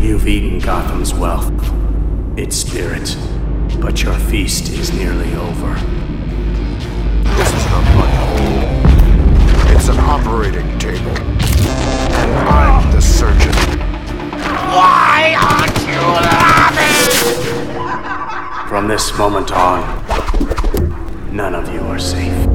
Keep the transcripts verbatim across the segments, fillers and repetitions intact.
You've eaten Gotham's wealth, its spirit, but your feast is nearly over. This is not my hole. It's an operating table. And I'm the surgeon. Why aren't you laughing? From this moment on, none of you are safe.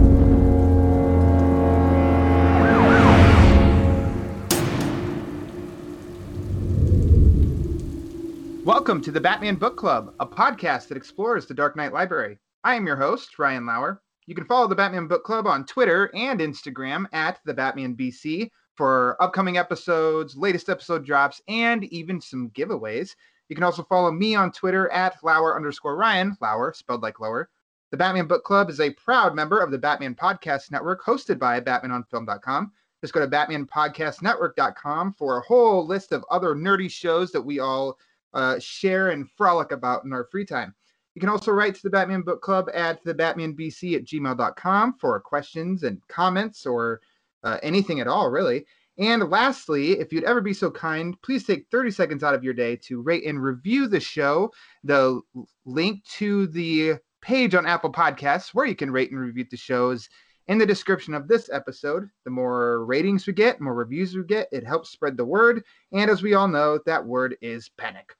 Welcome to the Batman Book Club, a podcast that explores the Dark Knight library. I am your host, Ryan Lauer. You can follow the Batman Book Club on Twitter and Instagram at the Batman B C for upcoming episodes, latest episode drops, and even some giveaways. You can also follow me on Twitter at Lauer underscore Ryan, Lauer, spelled like lower. The Batman Book Club is a proud member of the Batman Podcast Network, hosted by Batman on Film dot com. Just go to Batman Podcast Network dot com for a whole list of other nerdy shows that we all Uh, share and frolic about in our free time. You can also write to the Batman Book Club at the Batman B C at gmail dot com for questions and comments or uh, anything at all, really. And lastly, if you'd ever be so kind, please take thirty seconds out of your day to rate and review the show. The link to the page on Apple Podcasts where you can rate and review the shows in the description of this episode. The more ratings we get, more reviews we get, it helps spread the word. And as we all know, that word is panic.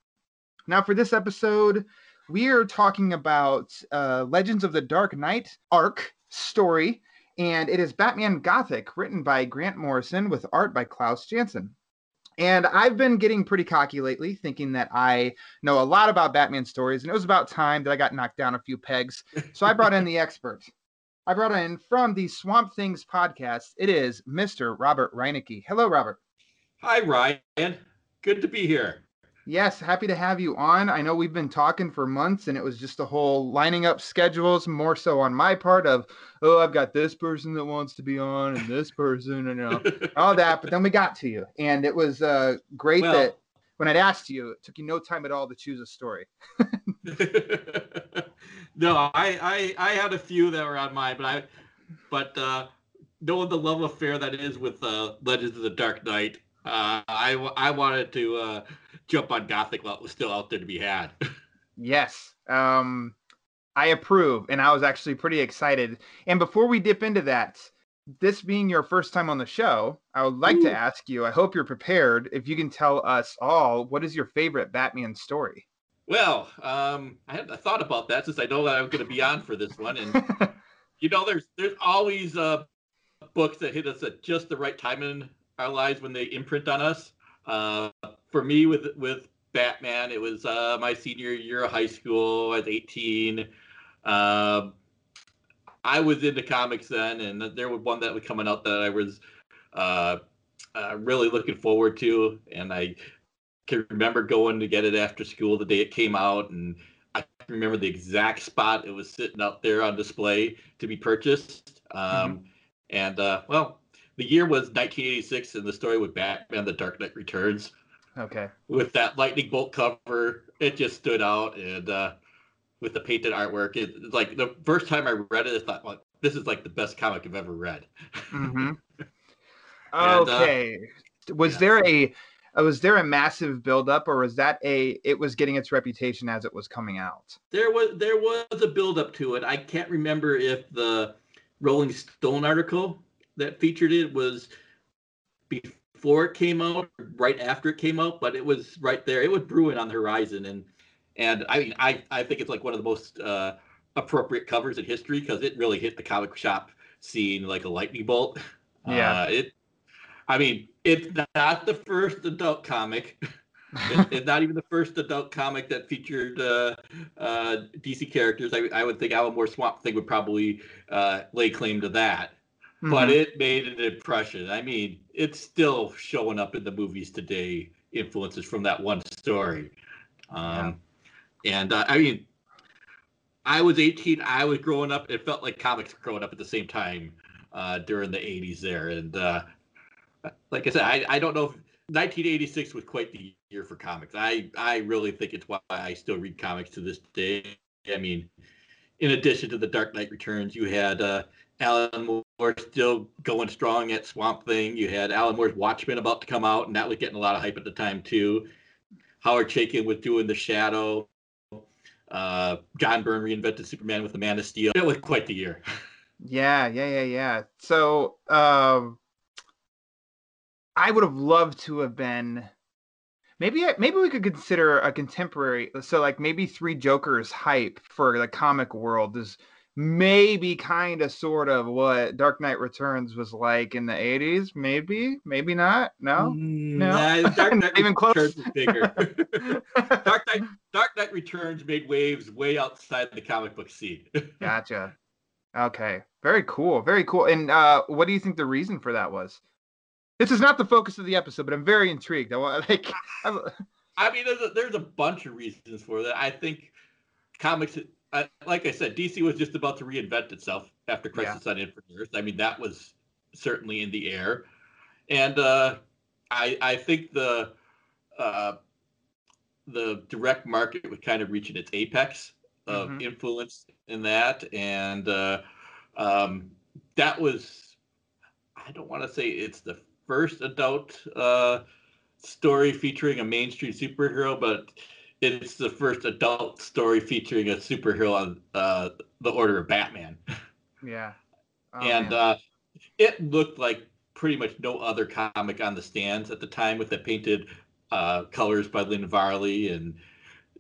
Now for this episode, we are talking about uh, Legends of the Dark Knight arc story, and it is Batman Gothic, written by Grant Morrison with art by Klaus Janson. And I've been getting pretty cocky lately, thinking that I know a lot about Batman stories, and it was about time that I got knocked down a few pegs. So I brought in the expert. I brought in from the Swamp Things podcast, it is Mister Robert Reineke. Hello, Robert. Hi, Ryan. Good to be here. Yes, happy to have you on. I know we've been talking for months, and it was just a whole lining up schedules, more so on my part of, oh, I've got this person that wants to be on, and this person, and you know, all that. But then we got to you, and it was uh, great well, that when I'd asked you, it took you no time at all to choose a story. No, I, I I had a few that were on mine, but I, but uh, knowing the love affair that is with uh, Legends of the Dark Knight, Uh, I, I wanted to uh, jump on Gothic while it was still out there to be had. Yes, um, I approve, and I was actually pretty excited. And before we dip into that, this being your first time on the show, I would like Ooh. to ask you, I hope you're prepared, if you can tell us all, what is your favorite Batman story? Well, um, I hadn't thought about that since I know that I'm going to be on for this one. And, you know, there's, there's always uh, books that hit us at just the right time in our lives when they imprint on us. Uh, for me, with with Batman, it was uh, my senior year of high school. I was eighteen. Uh, I was into comics then, and there was one that was coming out that I was uh, uh, really looking forward to. And I can remember going to get it after school the day it came out, and I can remember the exact spot it was sitting out there on display to be purchased. Um, mm-hmm. And, uh, well... the year was nineteen eighty-six, and the story with Batman: The Dark Knight Returns. Okay. With that lightning bolt cover, it just stood out, and uh, with the painted artwork, it, it's like the first time I read it, I thought, like, "This is like the best comic I've ever read." Mm-hmm. and, okay. Uh, was yeah. there a was there a massive buildup, or was that a it was getting its reputation as it was coming out? There was there was a buildup to it. I can't remember if the Rolling Stone article that featured it was before it came out, right after it came out, but it was right there. It was brewing on the horizon. And, and I mean, I, I think it's like one of the most uh, appropriate covers in history because it really hit the comic shop scene like a lightning bolt. Yeah. Uh, it, I mean, it's not the first adult comic. it, it's not even the first adult comic that featured uh, uh, D C characters. I, I would think Alan Moore Swamp Thing would probably uh, lay claim to that. Mm-hmm. But it made an impression. I mean, it's still showing up in the movies today, influences from that one story. Um, yeah. And, uh, I mean, I was eighteen. I was growing up. It felt like comics were growing up at the same time uh, during the eighties there. And, uh, like I said, I, I don't know if nineteen eighty-six was quite the year for comics. I, I really think it's why I still read comics to this day. I mean, in addition to The Dark Knight Returns, you had uh, Alan Moore. Moore still going strong at Swamp Thing. You had Alan Moore's Watchmen about to come out, and that was getting a lot of hype at the time, too. Howard Chaykin was doing The Shadow. Uh, John Byrne reinvented Superman with the Man of Steel. That was quite the year. Yeah, yeah, yeah, yeah. So um, I would have loved to have been. Maybe maybe we could consider a contemporary. So like maybe Three Jokers hype for the comic world is maybe kind of sort of what Dark Knight Returns was like in the eighties. Maybe, maybe not. No, mm, no. Nah, Dark Knight even close. Returns is bigger. Dark Knight, Dark Knight Returns made waves way outside the comic book scene. Gotcha. Okay. Very cool. Very cool. And uh, what do you think the reason for that was? This is not the focus of the episode, but I'm very intrigued. I want, like, I'm... I mean, there's a, there's a bunch of reasons for that. I think comics, I, like I said, D C was just about to reinvent itself after Crisis yeah. on Infinite Earth. I mean, that was certainly in the air, and uh, I I think the uh, the direct market was kind of reaching its apex of mm-hmm. influence in that, and uh, um, that was, I don't want to say it's the first adult uh, story featuring a mainstream superhero, but it's the first adult story featuring a superhero on uh, the order of Batman. Yeah. Oh, and uh, it looked like pretty much no other comic on the stands at the time, with the painted uh, colors by Lynn Varley, and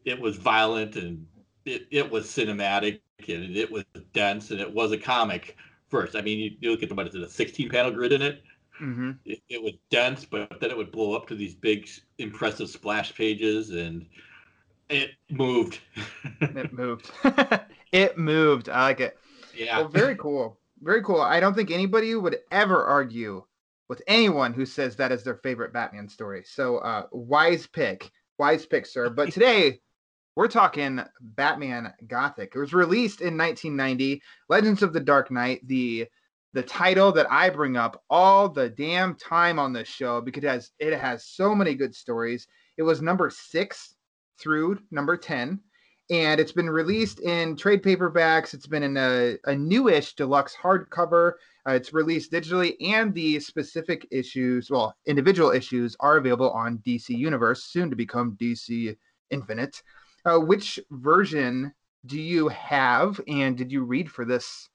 it was violent, and it, it was cinematic, and it was dense, and it was a comic first. I mean, you, you look at the, what is it, a sixteen panel grid in it? Mm-hmm. It, it was dense, but then it would blow up to these big, impressive splash pages, and it moved. It moved. It moved. I like it. Yeah. Well, very cool. Very cool. I don't think anybody would ever argue with anyone who says that is their favorite Batman story. So, uh, wise pick. Wise pick, sir. But today, we're talking Batman Gothic. It was released in nineteen ninety. Legends of the Dark Knight, the... the title that I bring up all the damn time on this show, because it has, it has so many good stories. It was number six through number ten, and it's been released in trade paperbacks. It's been in a, a newish deluxe hardcover. Uh, it's released digitally, and the specific issues, well, individual issues are available on D C Universe, soon to become D C Infinite. Uh, which version do you have, and did you read for this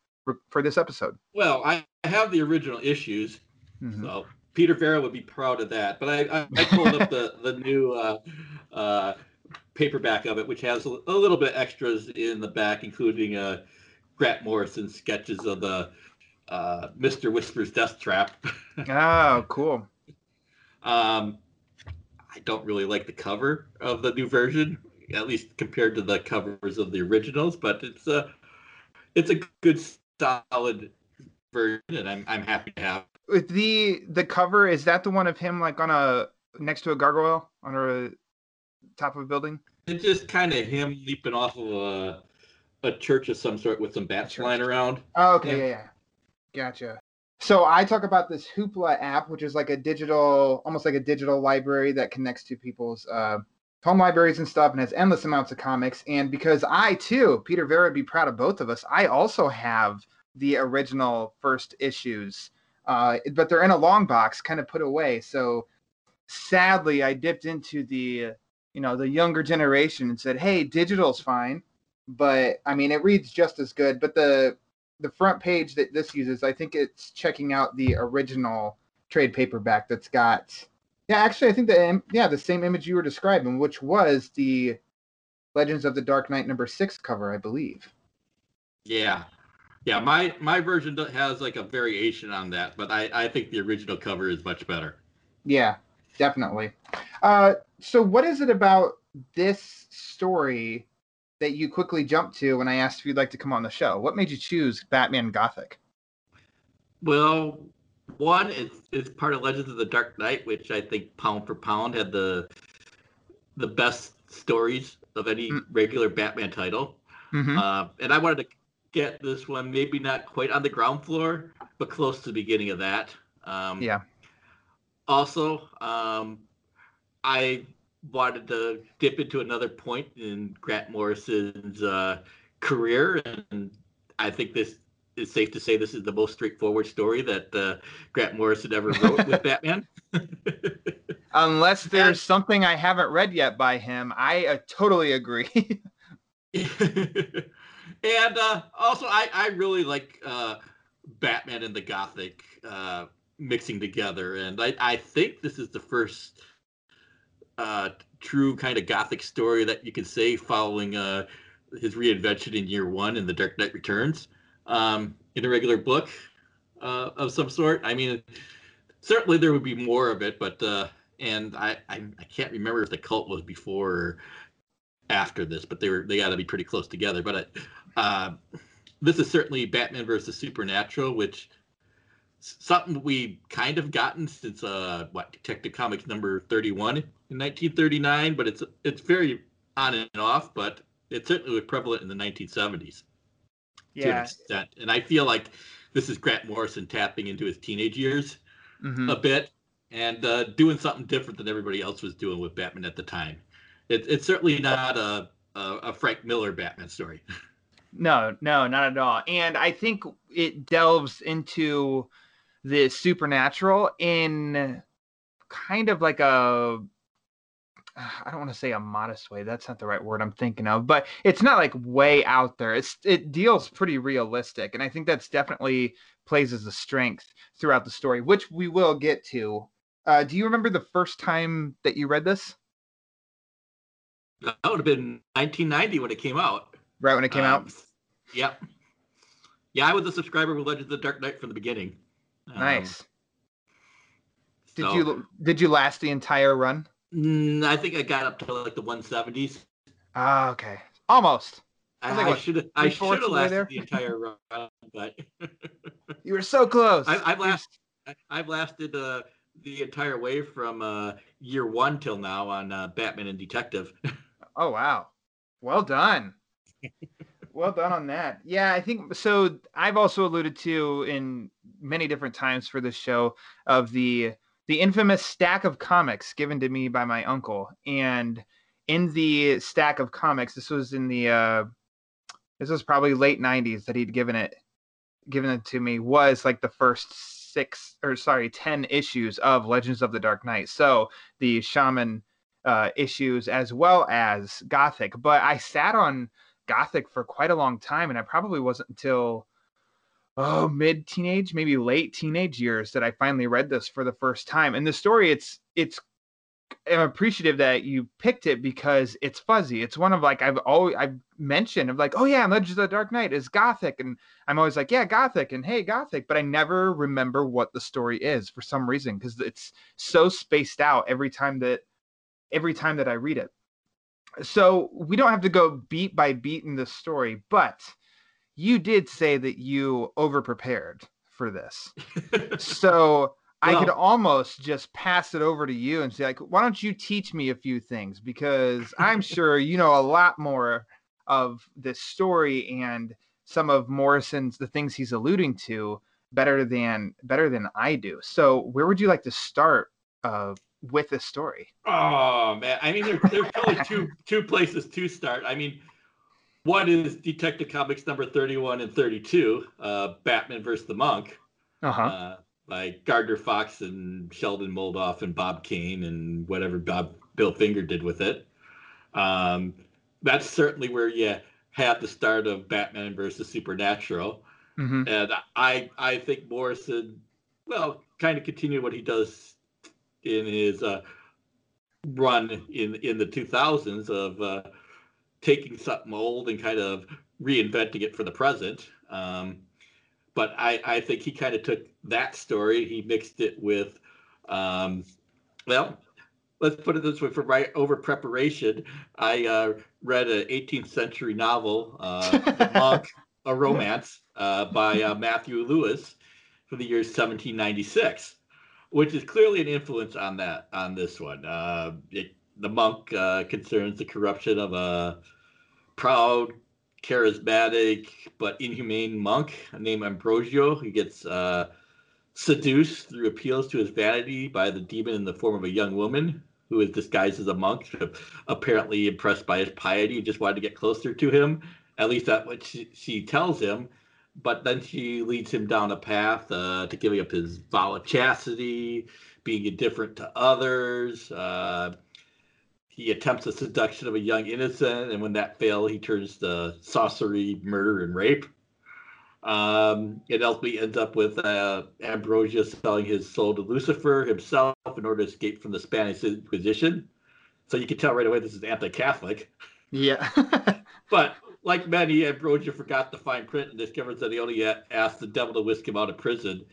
for this episode? Well, I have the original issues, mm-hmm. so Peter Vera would be proud of that. But I, I, I pulled up the the new uh, uh, paperback of it, which has a, a little bit extras in the back, including uh, Grant Morrison sketches of the uh, Mister Whisper's Death Trap. Oh, cool. Um, I don't really like the cover of the new version, at least compared to the covers of the originals, but it's a uh, it's a good solid version, and I'm I'm happy to have. With the the cover, is that the one of him like on a next to a gargoyle on a top of a building? It's just kind of him leaping off of a a church of some sort with some bats flying around. Oh, okay, yeah. yeah, yeah, gotcha. So I talk about this Hoopla app, which is like a digital, almost like a digital library that connects to people's uh, home libraries and stuff, and has endless amounts of comics. And because I, too, Peter Vera would be proud of both of us, I also have the original first issues. Uh, but they're in a long box, kind of put away. So sadly, I dipped into the, you know, the younger generation and said, hey, digital's fine. But, I mean, it reads just as good. But the the front page that this uses, I think it's checking out the original trade paperback that's got... Yeah, actually, I think the yeah the same image you were describing, which was the Legends of the Dark Knight number six cover, I believe. Yeah, yeah. My my version has like a variation on that, but I, I think the original cover is much better. Yeah, definitely. Uh, so what is it about this story that you quickly jumped to when I asked if you'd like to come on the show? What made you choose Batman Gothic? Well, one, it's, it's part of Legends of the Dark Knight, which I think pound for pound had the the best stories of any mm. regular Batman title. Mm-hmm. Uh, and I wanted to get this one, maybe not quite on the ground floor, but close to the beginning of that. Um, yeah. Also, um, I wanted to dip into another point in Grant Morrison's uh, career, and I think this... it's safe to say this is the most straightforward story that uh, Grant Morrison ever wrote with Batman. Unless there's yeah. something I haven't read yet by him, I uh, totally agree. And uh, also, I, I really like uh, Batman and the Gothic uh, mixing together. And I, I think this is the first uh, true kind of Gothic story that you can say following uh, his reinvention in year one in The Dark Knight Returns um, in a regular book uh, of some sort. I mean, certainly there would be more of it, but uh, and I, I, I can't remember if the cult was before or after this, but they were they got to be pretty close together. But uh, this is certainly Batman versus Supernatural, which something we've kind of gotten since uh, what Detective Comics number thirty-one in nineteen thirty-nine. But it's it's very on and off, but it certainly was prevalent in the nineteen seventies. Yeah. To an extent. And I feel like this is Grant Morrison tapping into his teenage years mm-hmm. a bit and uh, doing something different than everybody else was doing with Batman at the time. It, it's certainly not a, a, a Frank Miller Batman story. No, no, not at all. And I think it delves into the supernatural in kind of like a, I don't want to say a modest way. That's not the right word I'm thinking of, but it's not like way out there. It's, it deals pretty realistic. And I think that's definitely plays as a strength throughout the story, which we will get to. Uh, do you remember the first time that you read this? That would have been nineteen ninety when it came out. Right when it came um, out? Yep. Yeah. yeah, I was a subscriber with Legends of the Dark Knight from the beginning. Nice. Um, did so, you did you last the entire run? I think I got up to like the one seventies. Ah, oh, okay. Almost. I, I, I should I should have lasted there? the entire run, but you were so close. I, I've, last, I've lasted uh, the entire way from uh, year one till now on uh, Batman and Detective. Oh, wow. Well done. Well done on that. Yeah, I think so. I've also alluded to in many different times for this show of the the infamous stack of comics given to me by my uncle. And in the stack of comics, this was in the uh, this was probably late nineties that he'd given it given it to me was like the first six or sorry ten issues of Legends of the Dark Knight. So the Shaman uh, issues as well as Gothic. But I sat on Gothic for quite a long time, and I probably wasn't until oh mid teenage, maybe late teenage years that I finally read this for the first time. And the story, it's it's I'm appreciative that you picked it because it's fuzzy. It's one of like I've always I've mentioned of like, oh yeah, Legends of the Dark Knight is Gothic, and I'm always like, yeah, Gothic, and hey, Gothic, but I never remember what the story is for some reason because it's so spaced out every time that every time that I read it. So we don't have to go beat by beat in this story, but you did say that you overprepared for this. So well, I could almost just pass it over to you and say, like, why don't you teach me a few things? Because I'm sure you know a lot more of this story and some of Morrison's, the things he's alluding to better than better than I do. So where would you like to start uh, with this story? Oh man, I mean, there, there's probably two two places to start. I mean, one is Detective Comics number thirty-one and thirty-two, uh, Batman versus the Monk, uh-huh. uh, by Gardner Fox and Sheldon Moldoff and Bob Kane and whatever Bob Bill Finger did with it. Um, that's certainly where you have the start of Batman versus Supernatural, mm-hmm. and I I think Morrison, well, kind of continued what he does in his uh, run in in the two thousands of uh, taking something old and kind of reinventing it for the present. Um, but I, I think he kind of took that story, he mixed it with, um, well, let's put it this way, for my over-preparation, I uh, read an eighteenth century novel, uh, The Monk, a romance, uh, by uh, Matthew Lewis from the year seventeen ninety-six. Which is clearly an influence on that on this one. Uh, it, the monk uh, concerns the corruption of a proud, charismatic but inhumane monk named Ambrosio, who gets uh, seduced through appeals to his vanity by the demon in the form of a young woman who is disguised as a monk, apparently impressed by his piety and just wanted to get closer to him. At least that's what she, she tells him. But then she leads him down a path uh, to giving up his vow of chastity, being indifferent to others. Uh, he attempts the seduction of a young innocent, and when that fails, he turns to sorcery, murder, and rape. Um, it ultimately ends up with uh, Ambrosia selling his soul to Lucifer himself in order to escape from the Spanish Inquisition. So you can tell right away this is anti-Catholic. Yeah. But like many, Ambrosia forgot the fine print and discovers that he only asked the devil to whisk him out of prison.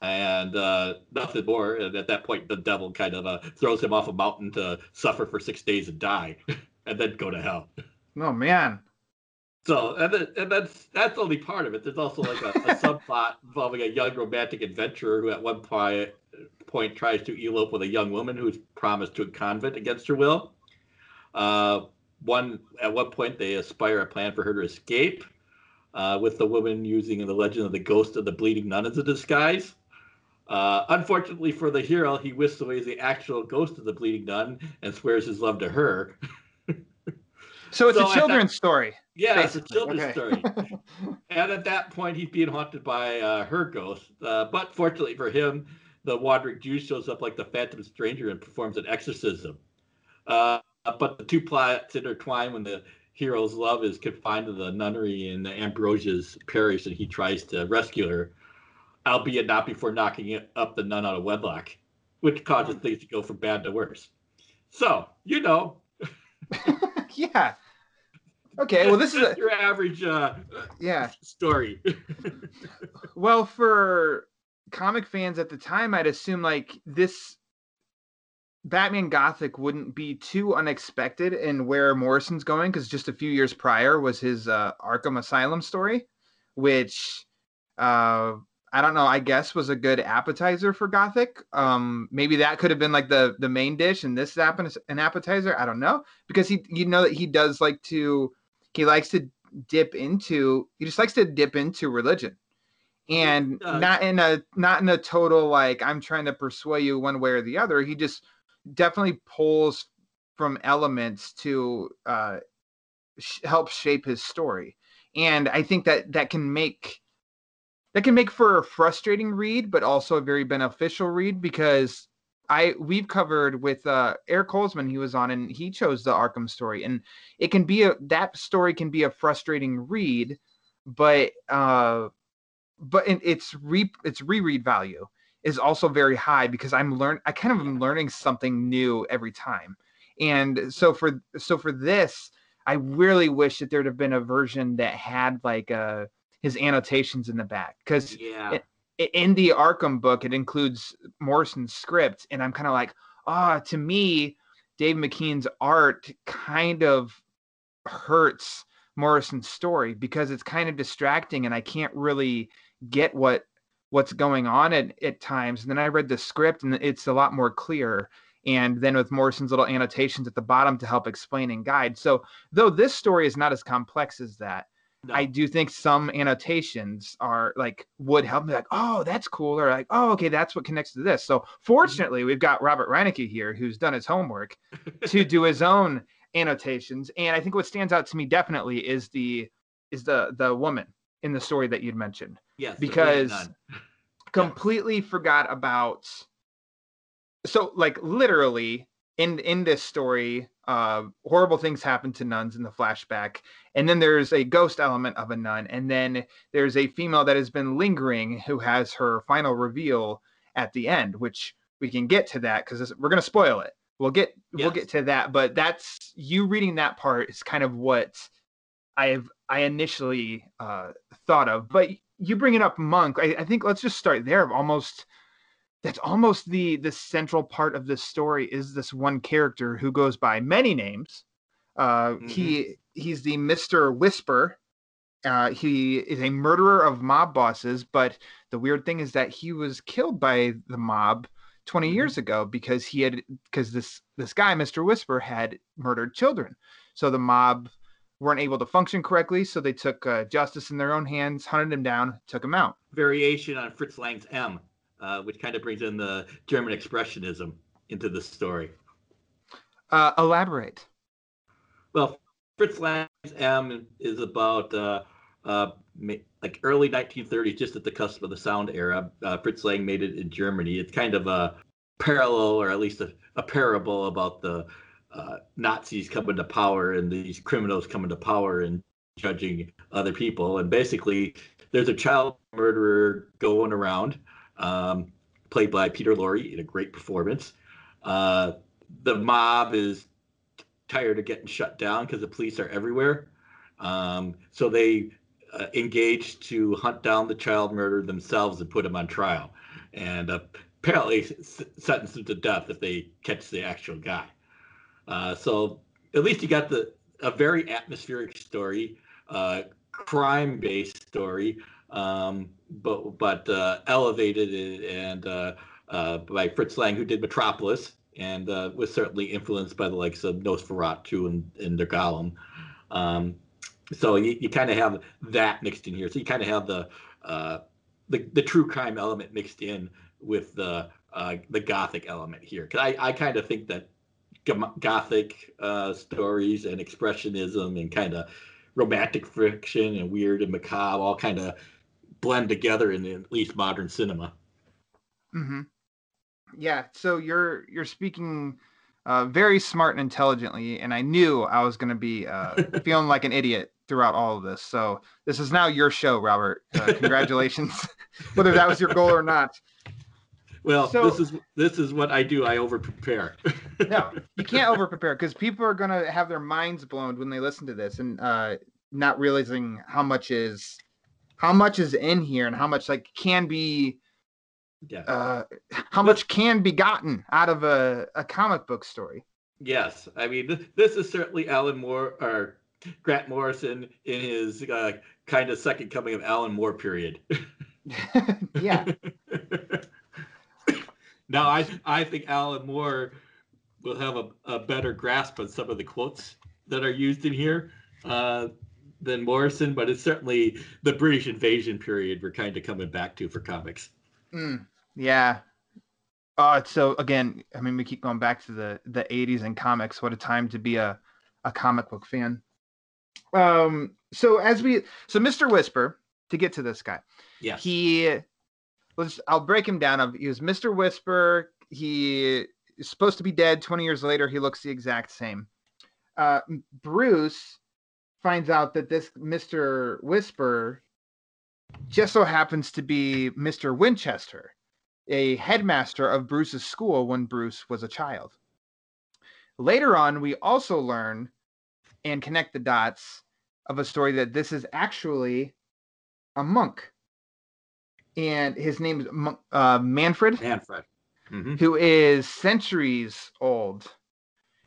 And uh, nothing more. And at that point, the devil kind of uh, throws him off a mountain to suffer for six days and die, and then go to hell. Oh, man. So, and, then, and that's that's only part of it. There's also like a, a subplot involving a young romantic adventurer who at one point, point tries to elope with a young woman who's promised to a convent against her will. Uh, one At one point, they aspire a plan for her to escape uh, with the woman using the legend of the ghost of the bleeding nun as a disguise. Uh, unfortunately for the hero, he whisks away the actual ghost of the bleeding nun and swears his love to her. So it's so a children's that, story. Yeah, basically. It's a children's okay. story. And at that point, he's being haunted by uh, her ghost. Uh, but fortunately for him, the wandering Jew shows up like the phantom stranger and performs an exorcism. Uh, but the two plots intertwine when the hero's love is confined to the nunnery in Ambrosia's parish, and he tries to rescue her, albeit not before knocking up the nun out of wedlock, which causes things to go from bad to worse. So, you know. Yeah. Okay, well, this is a, your average uh, yeah. story. Well, for comic fans at the time, I'd assume like this Batman Gothic wouldn't be too unexpected in where Morrison's going, because just a few years prior was his uh, Arkham Asylum story, which uh, I don't know, I guess was a good appetizer for Gothic. Um, maybe that could have been like the, the main dish, and this is an appetizer. I don't know, because he you know that he does like to... He likes to dip into, he just likes to dip into religion, and not in a, not in a total, like, I'm trying to persuade you one way or the other. He just definitely pulls from elements to uh, sh- help shape his story. And I think that that can make, that can make for a frustrating read, but also a very beneficial read, because I we've covered with uh, Eric Holzman. He was on, and he chose the Arkham story, and it can be a that story can be a frustrating read, but uh, but in, its re its reread value is also very high, because I'm learn I kind of am learning something new every time, and so for so for this, I really wish that there'd have been a version that had like uh, his annotations in the back, because yeah. It, in the Arkham book, it includes Morrison's script, and I'm kind of like, ah, oh, to me, Dave McKean's art kind of hurts Morrison's story, because it's kind of distracting, and I can't really get what what's going on at, at times. And then I read the script, and it's a lot more clear. And then with Morrison's little annotations at the bottom to help explain and guide. So though this story is not as complex as that, no. I do think some annotations are like would help me, like, oh, that's cool, or like, oh, okay, that's what connects to this. So fortunately, we've got Robert Reineke here, who's done his homework to do his own annotations. And I think what stands out to me definitely is the is the the woman in the story that you'd mentioned. Yes, because completely yeah. forgot about. So like literally in in this story. Uh, horrible things happen to nuns in the flashback, and then there's a ghost element of a nun, and then there's a female that has been lingering who has her final reveal at the end, which we can get to that because we're gonna spoil it. We'll get yes. we'll get to that, but that's you reading that part is kind of what I've I initially uh, thought of. But you bringing up Monk, I, I think let's just start there. Of almost. That's almost the the central part of this story is this one character who goes by many names. Uh, mm-hmm. He he's the Mister Whisper. Uh, he is a murderer of mob bosses, but the weird thing is that he was killed by the mob twenty mm-hmm. years ago because he had because this this guy Mister Whisper had murdered children. So the mob weren't able to function correctly, so they took uh, justice in their own hands, hunted him down, took him out. Variation on Fritz Lang's M. Uh, which kind of brings in the German expressionism into the story. Uh, elaborate. Well, Fritz Lang's M is about uh, uh, like early nineteen thirties, just at the cusp of the sound era. Uh, Fritz Lang made it in Germany. It's kind of a parallel, or at least a, a parable about the uh, Nazis coming to power and these criminals coming to power and judging other people. And basically, there's a child murderer going around, um, played by Peter Lorre in a great performance. Uh, the mob is tired of getting shut down because the police are everywhere. Um, so they uh, engage to hunt down the child murderer themselves and put him on trial, and uh, apparently s- sentence him to death if they catch the actual guy. Uh, so at least you got the a very atmospheric story, uh, crime-based story, um, but but uh, elevated and uh, uh, by Fritz Lang, who did Metropolis, and uh, was certainly influenced by the likes of Nosferatu and, and Der Golem. Um, so you, you kind of have that mixed in here. So you kind of have the, uh, the the true crime element mixed in with the uh, the gothic element here. Because I, I kind of think that gothic uh, stories and expressionism and kind of romantic fiction and weird and macabre all kind of blend together in, in at least modern cinema. Mm-hmm. Yeah, so you're you're speaking uh, very smart and intelligently, and I knew I was going to be uh, feeling like an idiot throughout all of this. So this is now your show, Robert. Uh, congratulations, whether that was your goal or not. Well, so, this is this is what I do. I over-prepare. No, you can't over-prepare, because people are going to have their minds blown when they listen to this, and uh, not realizing how much is how much is in here and how much like can be. Yeah. Uh, how much can be gotten out of a, a comic book story? Yes, I mean th- this is certainly Alan Moore or Grant Morrison in his uh, kind of second coming of Alan Moore period. Yeah. Now I I think Alan Moore will have a, a better grasp on some of the quotes that are used in here uh, than Morrison, but it's certainly the British invasion period we're kind of coming back to for comics. Mm, yeah. Uh, so again, I mean, we keep going back to the, the eighties and comics. What a time to be a, a comic book fan. Um. So as we, so Mister Whisper, to get to this guy, yeah, he was. I'll break him down. He was Mister Whisper. He is supposed to be dead. twenty years later, he looks the exact same. Uh, Bruce finds out that this Mister Whisper just so happens to be Mister Winchester, a headmaster of Bruce's school when Bruce was a child. Later on, we also learn and connect the dots of a story that this is actually a monk. And his name is uh, Manfred, Manfred. Mm-hmm. Who is centuries old.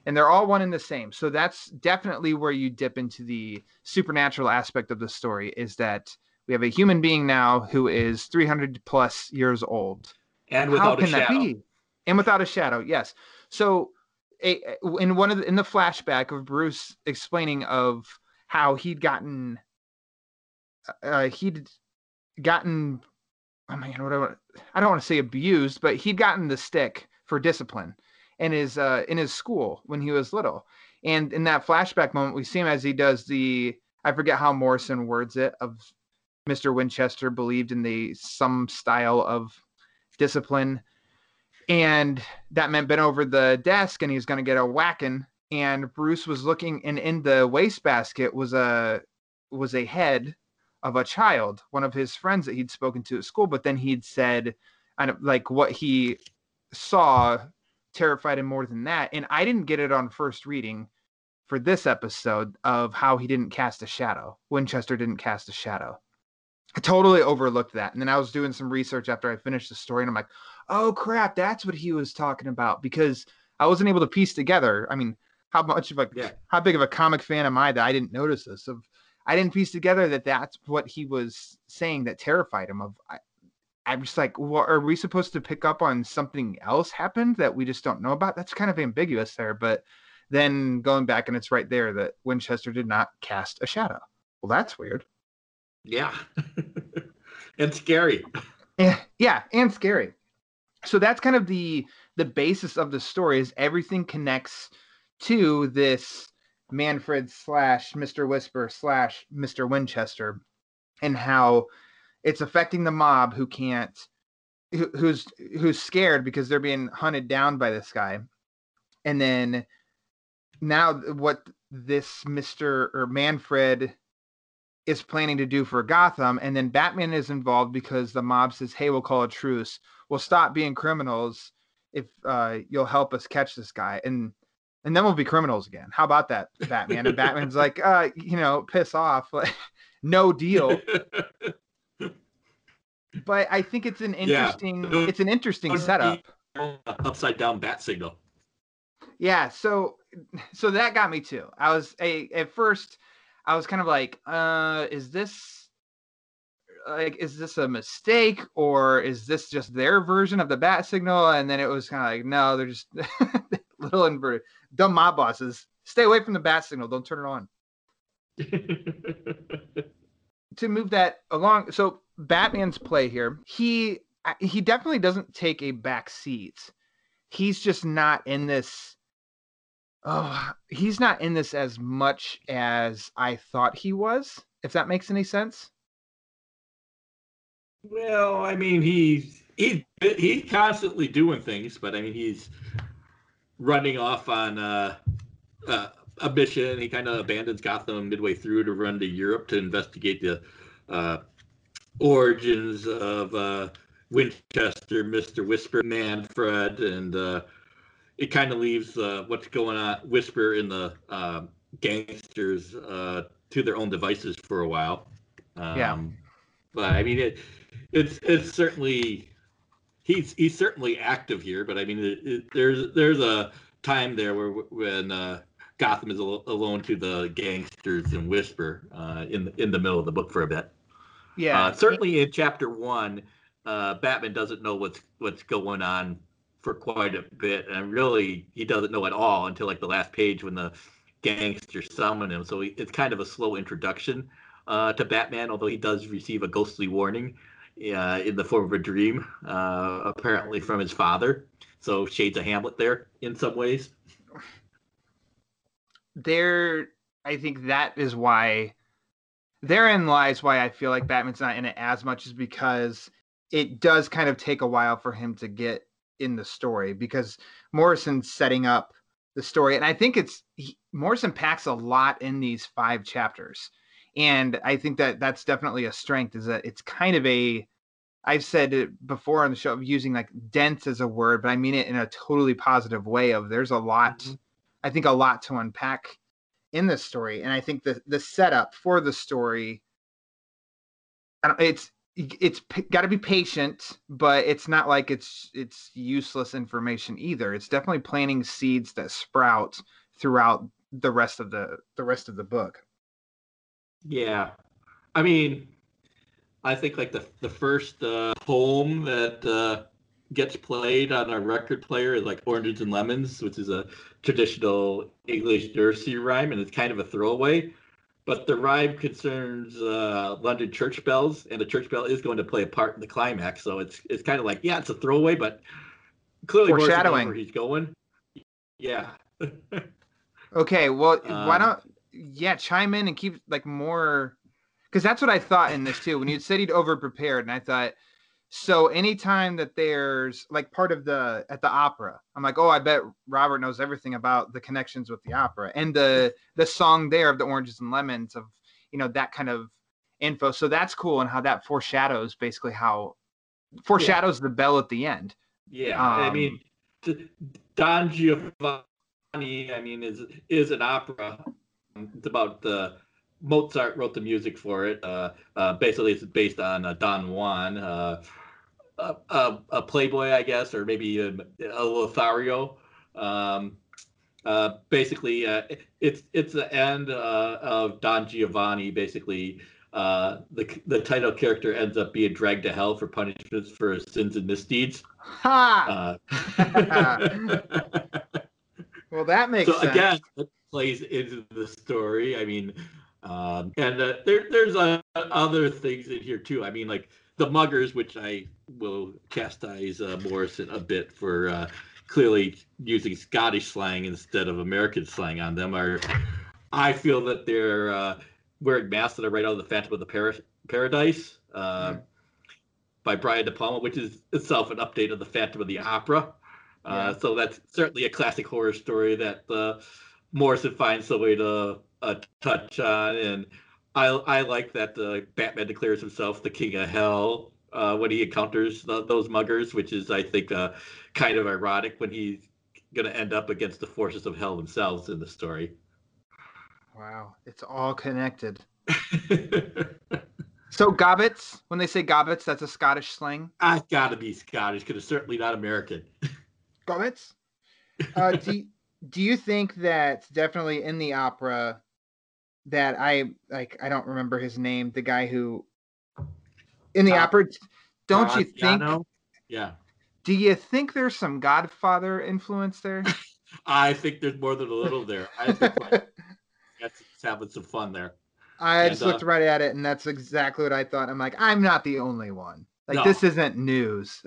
And they're all one and the same. So that's definitely where you dip into the supernatural aspect of the story, is that we have a human being now who is three hundred plus years old. And without a shadow. How can that be? And without a shadow, yes. So a, in one of the, in the flashback of Bruce explaining of how he'd gotten uh, he'd gotten oh my god, what I, want, I don't want to say abused, but he'd gotten the stick for discipline in his uh, in his school when he was little. And in that flashback moment, we see him as he does the, I forget how Morrison words it, of Mister Winchester believed in the some style of discipline, and that meant bent over the desk, and he was going to get a whacking. And Bruce was looking, and in the wastebasket was a was a head of a child, one of his friends that he'd spoken to at school. But then he'd said, I don't, like what he saw terrified him more than that. And I didn't get it on first reading for this episode of how he didn't cast a shadow. Winchester didn't cast a shadow. I totally overlooked that. And then I was doing some research after I finished the story, and I'm like, oh crap, that's what he was talking about, because I wasn't able to piece together. I mean, how much of a, yeah. how big of a comic fan am I that I didn't notice this? Of, I didn't piece together that that's what he was saying that terrified him of. I, I'm just like, well, are we supposed to pick up on something else happened that we just don't know about? That's kind of ambiguous there. But then going back, and it's right there that Winchester did not cast a shadow. Well, that's weird. Yeah. And scary. Yeah, yeah, and scary. So that's kind of the the basis of the story, is everything connects to this Manfred slash Mister Whisper slash Mister Winchester and how it's affecting the mob who can't, who, who's, who's scared because they're being hunted down by this guy. And then now what this Mister or Manfred is planning to do for Gotham. And then Batman is involved because the mob says, hey, we'll call a truce. We'll stop being criminals if uh, you'll help us catch this guy. And, and then we'll be criminals again. How about that, Batman? And Batman's like, uh, you know, piss off. No deal. But I think it's an interesting, yeah. it's an interesting setup. Upside down bat signal. Yeah. So, so that got me too. I was a, at first I was kind of like, uh, is this like, is this a mistake or is this just their version of the bat signal? And then it was kind of like, no, they're just little inverted dumb mob bosses. Stay away from the bat signal. Don't turn it on. To move that along. So Batman's play here, he, he definitely doesn't take a back seat. He's just not in this. Oh, he's not in this as much as I thought he was, if that makes any sense. Well, I mean, he's, he's, he's constantly doing things, but I mean, he's running off on uh, uh, a mission. He kind of abandons Gotham midway through to run to Europe to investigate the uh, origins of uh, Winchester, Mister Whisper, Manfred, and uh, it kind of leaves uh, what's going on, Whisper, in the uh, gangsters uh, to their own devices for a while. Um, yeah, but I mean, it, it's it's certainly he's he's certainly active here. But I mean, it, it, there's there's a time there where when uh, Gotham is al- alone to the gangsters and Whisper uh, in the, in the middle of the book for a bit. Yeah, uh, certainly in chapter one, uh, Batman doesn't know what's what's going on for quite a bit, and really he doesn't know at all until like the last page when the gangsters summon him. So he, it's kind of a slow introduction uh, to Batman, although he does receive a ghostly warning uh, in the form of a dream, uh, apparently from his father. So shades of Hamlet there in some ways. There, I think that is why, therein lies why I feel like Batman's not in it as much, is because it does kind of take a while for him to get in the story, because Morrison's setting up the story. And I think it's he, Morrison packs a lot in these five chapters. And I think that that's definitely a strength, is that it's kind of a, I've said it before on the show, of using like dense as a word, but I mean it in a totally positive way of there's a lot, mm-hmm. I think a lot to unpack in this story. And I think the, the setup for the story, I don't, it's, it's got to be patient, but it's not like it's it's useless information either. It's definitely planting seeds that sprout throughout the rest of the the rest of the book. Yeah, I mean, I think like the the first uh, poem that uh, gets played on our record player is like "Oranges and Lemons," which is a traditional English nursery rhyme, and it's kind of a throwaway. But the rhyme concerns uh, London church bells, and the church bell is going to play a part in the climax. So it's it's kind of like, yeah, it's a throwaway, but clearly foreshadowing where he's going. Yeah. Okay. Well, um, why don't yeah chime in and keep like more, because that's what I thought in this too. When you said he'd over prepared, and I thought, so anytime that there's like part of the at the opera, I'm like, oh, I bet Robert knows everything about the connections with the opera and the the song there of the oranges and lemons, of, you know, that kind of info. So that's cool, and how that foreshadows basically how foreshadows yeah. the bell at the end. Yeah, um, I mean, Don Giovanni, I mean, is is an opera. It's about the. Mozart wrote the music for it. Uh, uh, basically, it's based on uh, Don Juan, uh, a, a, a playboy, I guess, or maybe a, a Lothario. Um, uh, basically, uh, it, it's it's the end uh, of Don Giovanni. Basically, uh, the the title character ends up being dragged to hell for punishments for his sins and misdeeds. Ha! Uh, well, that makes so, sense. So again, it plays into the story. I mean. Um, and uh, there, there's uh, other things in here, too. I mean, like the muggers, which I will chastise uh, Morrison a bit for uh, clearly using Scottish slang instead of American slang on them. Are I feel that they're uh, wearing masks that are right out of the Phantom of the Paris Paradise uh, mm. by Brian De Palma, which is itself an update of The Phantom of the Opera. Uh, yeah. So that's certainly a classic horror story that uh, Morrison finds a way to uh, touch on. And I, I like that uh, Batman declares himself the king of hell uh, when he encounters the, those muggers, which is, I think, uh, kind of ironic when he's going to end up against the forces of hell themselves in the story. Wow. It's all connected. So gobbets, when they say gobbets, that's a Scottish slang? I gotta be Scottish because it's certainly not American. Gobbets? Uh, do, do you think that definitely in the opera that I, like, I don't remember his name, the guy who, in the uh, opera, don't uh, you think? Yeah. Do you think there's some Godfather influence there? I think there's more than a little there. I think like, that's having some fun there. I and, just looked uh, right at it, and that's exactly what I thought. I'm like, I'm not the only one. Like, no. This isn't news.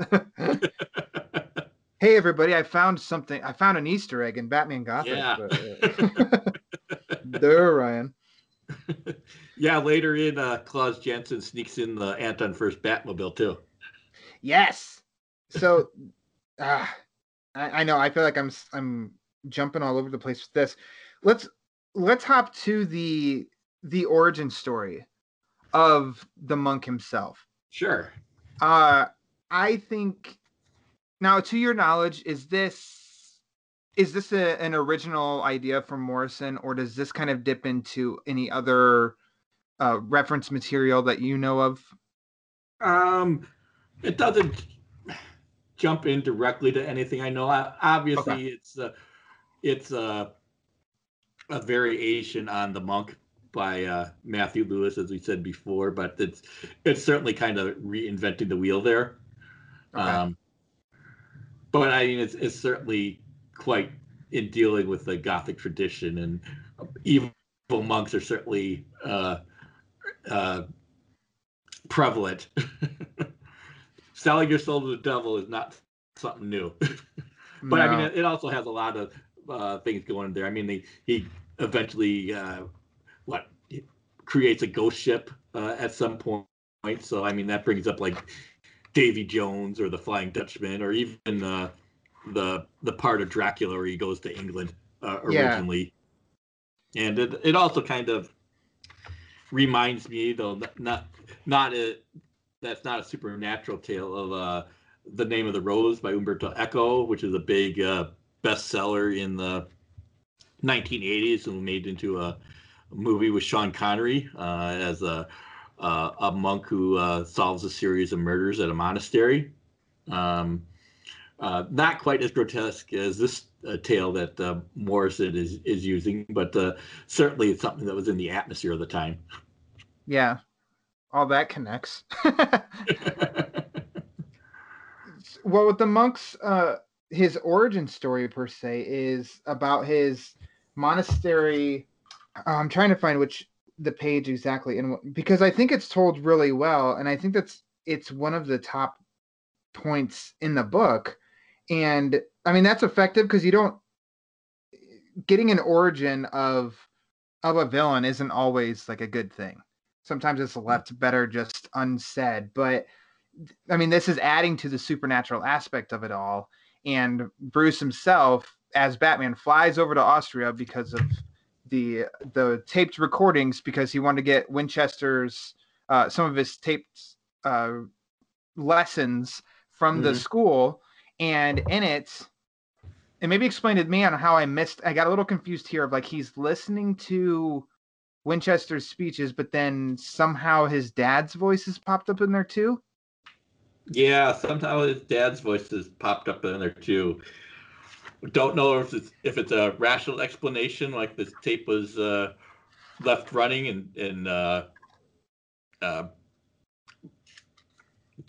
Hey, everybody, I found something. I found an Easter egg in Batman Gothic. Yeah. But, uh, there, Ryan. Yeah, later in, uh, Klaus Janson sneaks in the Anton First Batmobile, too. Yes. So, uh, I, I know. I feel like I'm I'm jumping all over the place with this. Let's let's hop to the... the origin story of the monk himself. Sure. Uh, I think now, to your knowledge, is this is this a, an original idea from Morrison, or does this kind of dip into any other uh, reference material that you know of? Um, it doesn't jump in directly to anything I know. I, obviously, okay. it's a, it's a a variation on the monk by uh, Matthew Lewis, as we said before, but it's it's certainly kind of reinventing the wheel there. Okay. Um, but I mean, it's it's certainly quite in dealing with the Gothic tradition, and evil monks are certainly uh, uh, prevalent. Selling your soul to the devil is not something new, but no. I mean, it, it also has a lot of uh, things going in there. I mean, they, he eventually. Uh, What creates a ghost ship uh, at some point. So, I mean, that brings up like Davy Jones or the Flying Dutchman, or even uh, the the part of Dracula where he goes to England uh, originally. Yeah. And it, it also kind of reminds me, though, not not a, that's not a supernatural tale, of uh, The Name of the Rose by Umberto Eco, which is a big uh, bestseller in the nineteen eighties and made into a movie with Sean Connery uh, as a uh, a monk who uh, solves a series of murders at a monastery. Um, uh, not quite as grotesque as this uh, tale that uh, Morrison is is using, but uh, certainly it's something that was in the atmosphere of the time. Yeah, all that connects. Well, with the monk's uh, his origin story per se is about his monastery. I'm trying to find which the page exactly, and because I think it's told really well, and I think that's it's one of the top points in the book, and I mean that's effective because you don't getting an origin of of a villain isn't always like a good thing. Sometimes it's left better just unsaid, but I mean this is adding to the supernatural aspect of it all, and Bruce himself as Batman flies over to Austria because of the the taped recordings, because he wanted to get Winchester's uh some of his taped uh lessons from mm-hmm. the school, and in it and maybe explain to me on how I missed I got a little confused here of like he's listening to Winchester's speeches, but then somehow his dad's voices popped up in there too. Yeah, somehow his dad's voices popped up in there too. Don't know if it's if it's a rational explanation, like this tape was uh, left running and and, uh, uh,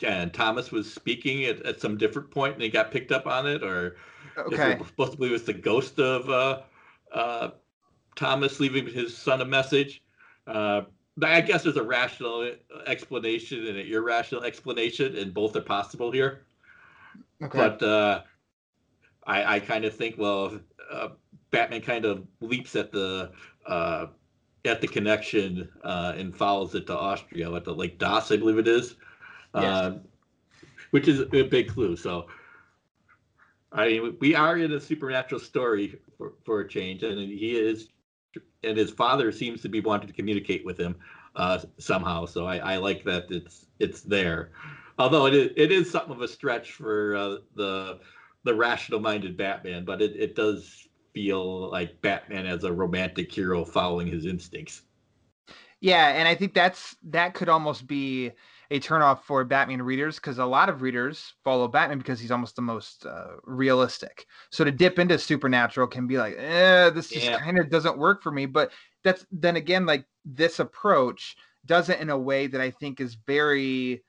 and Thomas was speaking at, at some different point and he got picked up on it, or okay. If we're supposed to believe it's the ghost of uh, uh, Thomas leaving his son a message. Uh, I guess there's a rational explanation and an irrational explanation, and both are possible here. Okay. But. Uh, I, I kind of think, well, uh, Batman kind of leaps at the uh, at the connection uh, and follows it to Austria, at the Lake Das, I believe it is, yes. uh, which is a big clue. So, I mean, we are in a supernatural story for, for a change, and he is, and his father seems to be wanting to communicate with him uh, somehow. So I, I like that it's it's there, although it is, it is something of a stretch for uh, the the rational-minded Batman, but it, it does feel like Batman as a romantic hero following his instincts. Yeah, and I think that's that could almost be a turnoff for Batman readers, because a lot of readers follow Batman because he's almost the most uh, realistic. So to dip into supernatural can be like, eh, this just yeah. kind of doesn't work for me. But that's then again, like this approach does it in a way that I think is very,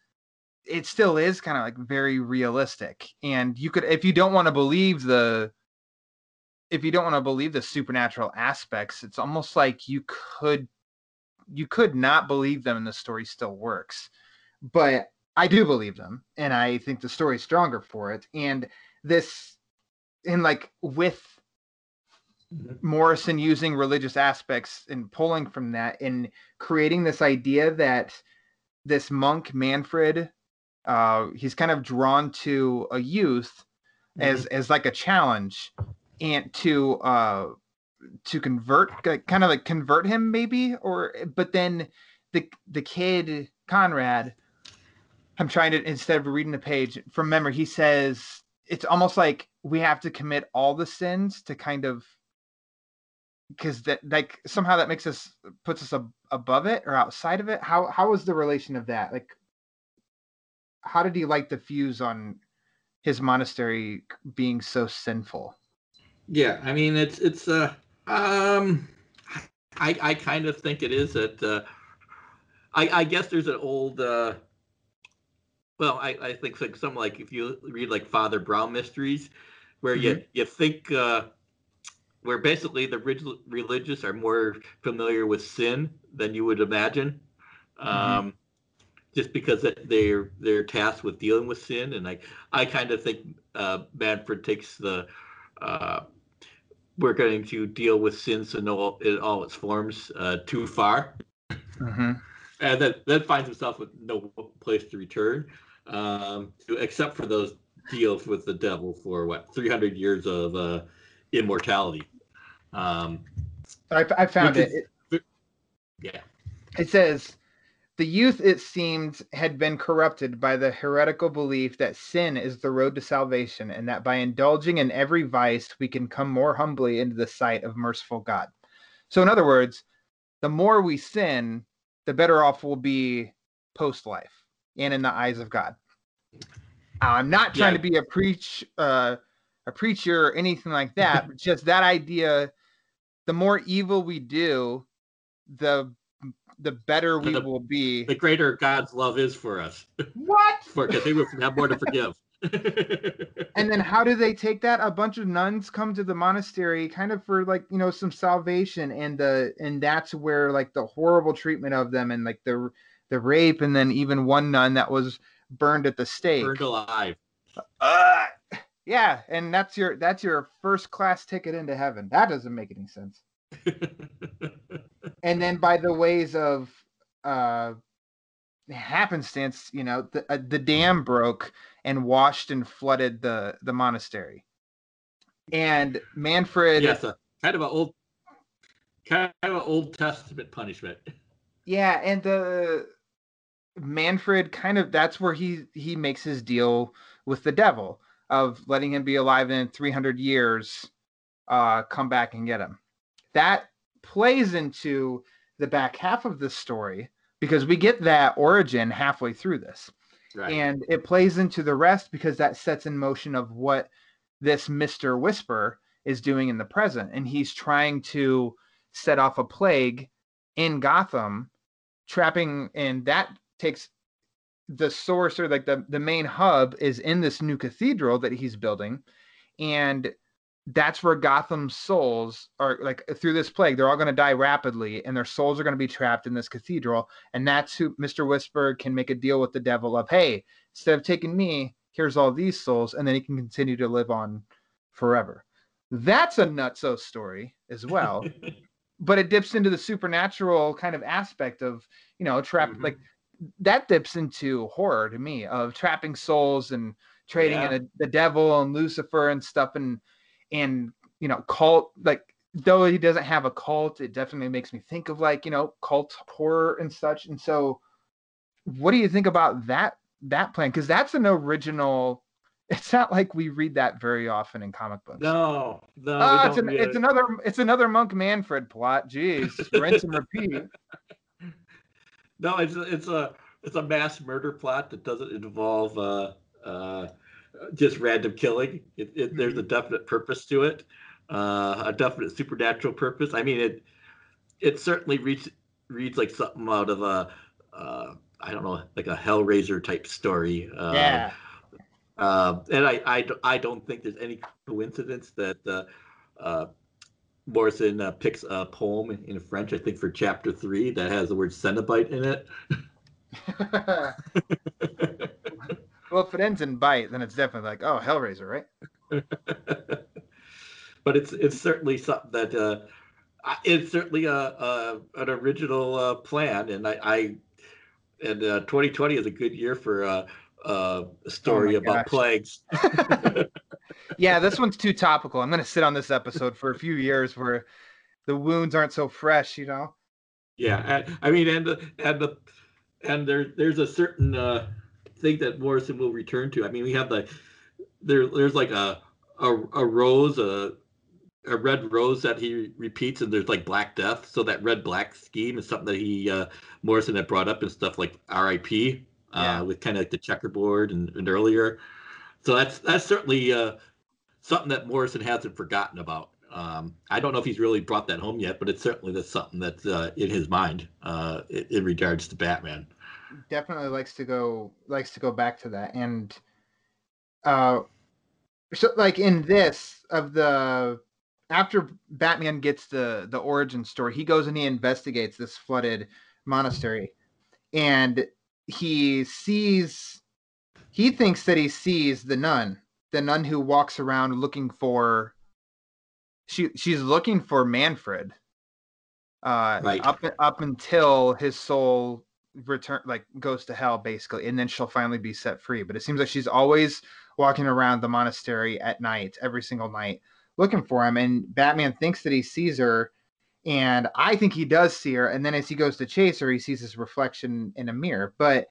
it still is kind of like very realistic. And you could, if you don't want to believe the, if you don't want to believe the supernatural aspects, it's almost like you could, you could not believe them and the story still works. But I do believe them, and I think the story's stronger for it. And this, and like with Morrison using religious aspects and pulling from that and creating this idea that this monk, Manfred, uh, he's kind of drawn to a youth mm-hmm. as, as like a challenge and to, uh, to convert, kind of like convert him maybe, or, but then the, the kid Conrad, I'm trying to, instead of reading the page from memory, he says, it's almost like we have to commit all the sins to kind of, because that like somehow that makes us, puts us ab- above it or outside of it. How, how was the relation of that? Like, how did he like the fuse on his monastery being so sinful? Yeah. I mean, it's, it's, uh, um, I, I kind of think it is that, uh, I, I guess there's an old, uh, Well, I, I think like some like if you read like Father Brown mysteries, where mm-hmm. you you think uh, where basically the religious are more familiar with sin than you would imagine, mm-hmm. um, just because they're they're tasked with dealing with sin, and I I kind of think uh, Manfred takes the uh, we're going to deal with sins in all in all its forms uh, too far, mm-hmm. and then then finds himself with no place to return. Um, except for those deals with the devil for what three hundred years of uh, immortality. Um, I, I found it. Is, it. Yeah. It says the youth, it seemed, had been corrupted by the heretical belief that sin is the road to salvation, and that by indulging in every vice, we can come more humbly into the sight of merciful God. So, in other words, the more we sin, the better off we'll be post life. And in the eyes of God. I'm not trying yeah. to be a preach, uh, a preacher or anything like that. But just that idea: the more evil we do, the the better we the, will be. The greater God's love is for us. What? Because we will have more to forgive. And then, how do they take that? A bunch of nuns come to the monastery, kind of for like you know some salvation, and the and that's where like the horrible treatment of them and like the. the rape, and then even one nun that was burned at the stake. Burned alive. Uh, yeah, and that's your that's your first class ticket into heaven. That doesn't make any sense. And then by the ways of uh, happenstance, you know, the, uh, the dam broke and washed and flooded the, the monastery. And Manfred... Yes, yeah, kind of an old, kind of an Old Testament punishment. Yeah, and the... Manfred kind of that's where he he makes his deal with the devil of letting him be alive in three hundred years, uh come back and get him. That plays into the back half of the story because we get that origin halfway through this, right. And it plays into the rest because that sets in motion of what this Mister Whisper is doing in the present, and he's trying to set off a plague in Gotham, trapping, and that takes the source or like the, the main hub is in this new cathedral that he's building. And that's where Gotham's souls are like through this plague, they're all going to die rapidly and their souls are going to be trapped in this cathedral. And that's who Mister Whisper can make a deal with the devil of, hey, instead of taking me, here's all these souls. And then he can continue to live on forever. That's a nutso story as well. but it dips into the supernatural kind of aspect of, you know, trap, mm-hmm. like that dips into horror to me, of trapping souls and trading yeah. in a, the devil and Lucifer and stuff. And, and, you know, cult, like, though he doesn't have a cult, it definitely makes me think of, like, you know, cult horror and such. And so what do you think about that, that plan? Cause that's an original, it's not like we read that very often in comic books. No, no, oh, it's, an, it. it's another, it's another Monk Manfred plot. Geez, rinse and repeat. No, it's, it's a, it's a mass murder plot that doesn't involve, uh, uh, just random killing. It, it, there's a definite purpose to it. Uh, a definite supernatural purpose. I mean, it it certainly reads reads like something out of a uh, I don't know, like a Hellraiser type story. Uh, yeah. Uh, and I, I, I don't think there's any coincidence that uh, uh, Morrison uh, picks a poem in French, I think, for chapter three that has the word Cenobite in it. Well, if it ends in bite, then it's definitely like, oh, Hellraiser, right? But it's it's certainly something that uh, it's certainly a, a an original uh, plan, and I, I and uh, twenty twenty is a good year for uh, uh, a story oh about gosh. plagues. Yeah, this one's too topical. I'm going to sit on this episode for a few years where the wounds aren't so fresh, you know. Yeah, and, I mean, and the, and the and there there's a certain uh, thing that Morrison will return to. I mean, we have the there there's like a a, a rose a. a red rose that he repeats, and there's like Black Death. So that red black scheme is something that he uh Morrison had brought up and stuff, like R I P yeah. uh with kind of like the checkerboard and, and earlier. So that's that's certainly uh something that Morrison hasn't forgotten about. um I don't know if he's really brought that home yet, but it's certainly that's something that's uh in his mind uh in, in regards to Batman. Definitely likes to go likes to go back to that. And uh so like in this of the after Batman gets the, the origin story, he goes and he investigates this flooded monastery, and he sees, he thinks that he sees the nun, the nun who walks around looking for, she she's looking for Manfred, uh, right. up, up until his soul return, like goes to hell basically. And then she'll finally be set free. But it seems like she's always walking around the monastery at night, every single night, looking for him. And Batman thinks that he sees her, and I think he does see her. And then as he goes to chase her, he sees his reflection in a mirror. But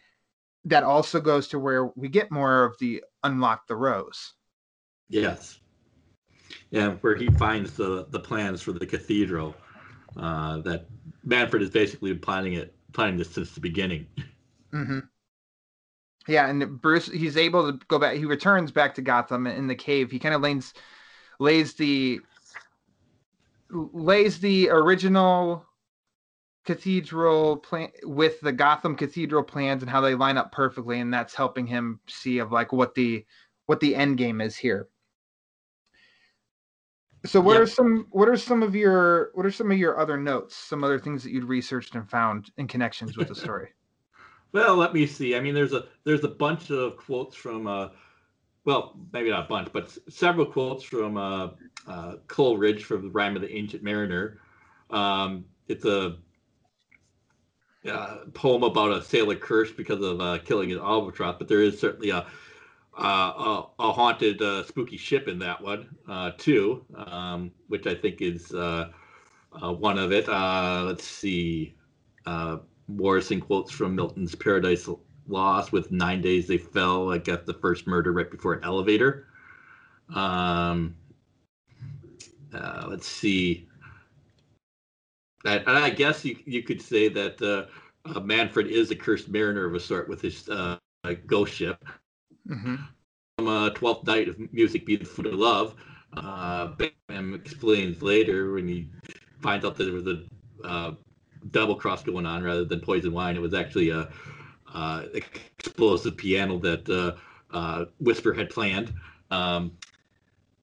that also goes to where we get more of the unlock the rose. Yes. Yeah, where he finds the the plans for the cathedral. Uh, that Manfred has basically been planning it, planning this since the beginning. Mm-hmm. Yeah, and Bruce, he's able to go back. He returns back to Gotham in the cave. He kind of lanes. Lays the lays the original cathedral plan with the Gotham Cathedral plans and how they line up perfectly, and that's helping him see of like what the what the end game is here. So what yep. are some what are some of your what are some of your other notes? Some other things that you'd researched and found in connections with the story. Well, let me see. I mean, there's a there's a bunch of quotes from. Uh, Well, maybe not a bunch, but several quotes from uh, uh, Coleridge from the Rime of the Ancient Mariner. Um, it's a uh, poem about a sailor cursed because of uh, killing an albatross, but there is certainly a a, a, a haunted, uh, spooky ship in that one uh, too, um, which I think is uh, uh, one of it. Uh, let's see, uh, Morrison quotes from Milton's Paradise Lost with nine days they fell, like at the first murder right before an elevator. Um, uh, let's see. And I, I guess you you could say that uh, uh, Manfred is a cursed mariner of a sort with his uh, ghost ship. Mm-hmm. From uh, Twelfth Night of Music Be the Food of Love, uh, Batman explains later when he finds out that there was a uh, double cross going on rather than poison wine. It was actually a Uh, explosive piano that uh, uh, Whisper had planned. Um,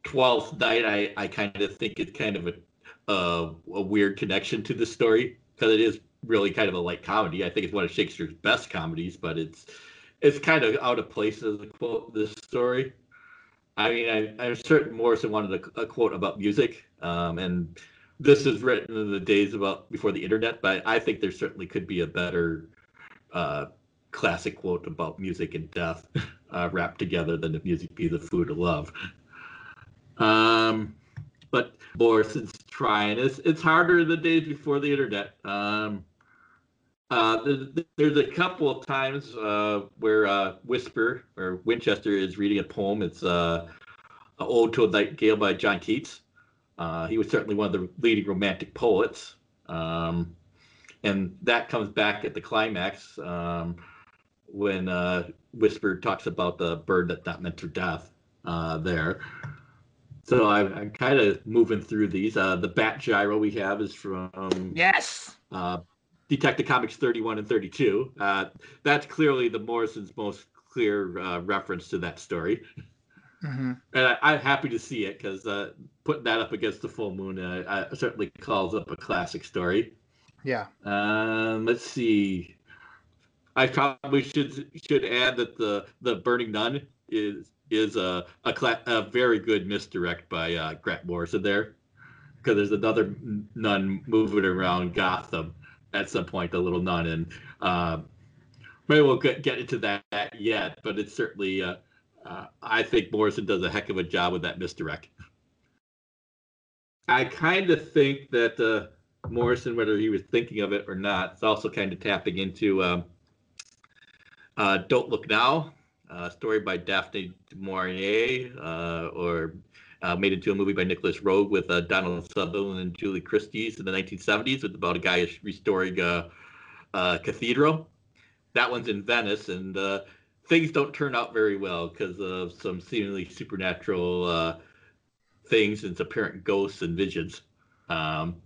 Twelfth Night, I, I kind of think it's kind of a, uh, a weird connection to this story because it is really kind of a light comedy. I think it's one of Shakespeare's best comedies, but it's it's kind of out of place as a quote, this story. I mean, I, I'm certain Morrison wanted a, a quote about music, um, and this is written in the days about before the internet, but I think there certainly could be a better uh, classic quote about music and death uh, wrapped together than if music be the food of love. Um, but Morrison's trying. It's, it's harder in the days before the internet. Um, uh, there's, there's a couple of times uh, where uh, Whisper or Winchester is reading a poem. It's uh, an Ode to a Nightingale by John Keats. Uh, he was certainly one of the leading Romantic poets. Um, and that comes back at the climax um, when uh, Whisper talks about the bird that's not meant for death uh, there. So I, I'm kind of moving through these. Uh, the Bat Gyro we have is from yes, uh, Detective Comics thirty-one and thirty-two. Uh, that's clearly the Morrison's most clear uh, reference to that story. Mm-hmm. And I, I'm happy to see it because uh, putting that up against the full moon uh, I certainly calls up a classic story. Yeah. Um, let's see. I probably should should add that the the Burning Nun is is a a, cla- a very good misdirect by uh, Grant Morrison there, because there's another nun moving around Gotham at some point, the little nun, and uh, maybe we'll get get into that yet, but it's certainly. Uh, Uh, I think Morrison does a heck of a job with that misdirect. I kind of think that uh, Morrison, whether he was thinking of it or not, is also kind of tapping into um, uh, Don't Look Now, a story by Daphne du Maurier, uh, or uh, made into a movie by Nicholas Roeg with uh, Donald Sutherland and Julie Christie's in the nineteen seventies, with about a guy restoring a, a cathedral. That one's in Venice, and uh, things don't turn out very well because of some seemingly supernatural uh, things and its apparent ghosts and visions. Um,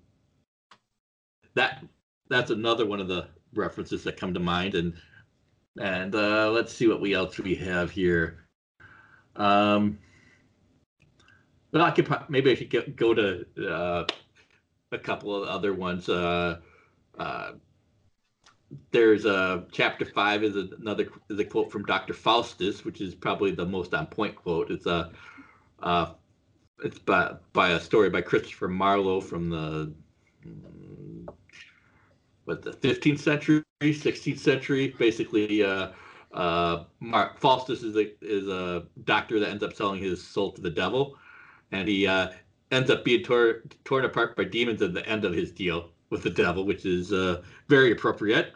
that that's another one of the references that come to mind. And and uh, let's see what we else we have here. Um, but I could maybe I could get, go to uh, a couple of other ones. Uh, uh, There's a chapter five is another is a quote from Doctor Faustus, which is probably the most on point quote. It's a uh, it's by by a story by Christopher Marlowe from the what the fifteenth century, sixteenth century. Basically, uh, uh, Mar- Faustus is a is a doctor that ends up selling his soul to the devil, and he uh, ends up being tor- torn apart by demons at the end of his deal with the devil, which is uh, very appropriate.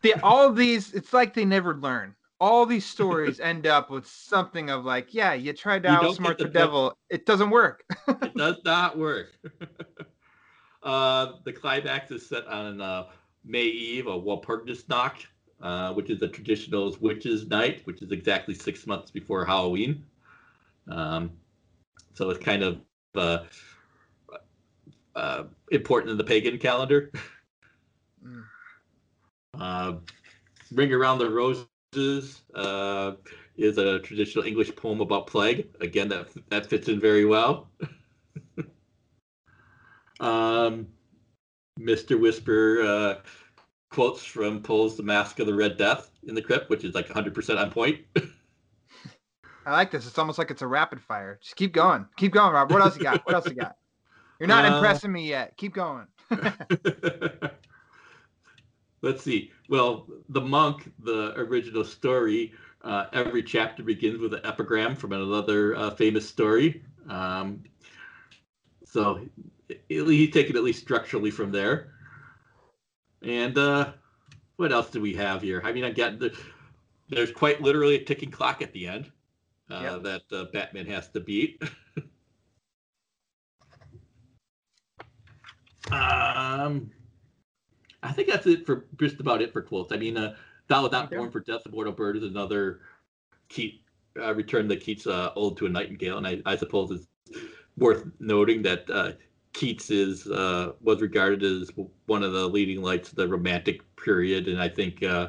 The, all of these, it's like they never learn. All these stories end up with something of like, yeah, you tried to outsmart the, the devil. Book. It doesn't work. It does not work. uh, the climax is set on uh, May Eve, a Walpurgisnacht, uh, which is a traditional witches' night, which is exactly six months before Halloween. Um, so it's kind of... Uh, Uh, important in the pagan calendar. mm. uh, Ring Around the Roses uh, is a traditional English poem about plague. Again, that that fits in very well. um, Mister Whisper uh, quotes from Poe's The Mask of the Red Death in the Crypt, which is like one hundred percent on point. I like this. It's almost like it's a rapid fire. Just keep going. Keep going, Rob. What else you got? What else you got? You're not uh, impressing me yet. Keep going. Let's see. Well, The Monk, the original story, uh, every chapter begins with an epigram from another uh, famous story. Um, so he's taken at least structurally from there. And uh, what else do we have here? I mean, I get the, there's quite literally a ticking clock at the end uh, yep. that uh, Batman has to beat. Um, I think that's it for just about it for quotes. I mean, uh, Thou Wast Not okay. Born for Death, the Mortal Bird is another Keats, uh, return to Keats' uh, Ode to a Nightingale, and I, I suppose it's worth noting that uh, Keats is uh, was regarded as one of the leading lights of the Romantic period, and I think uh,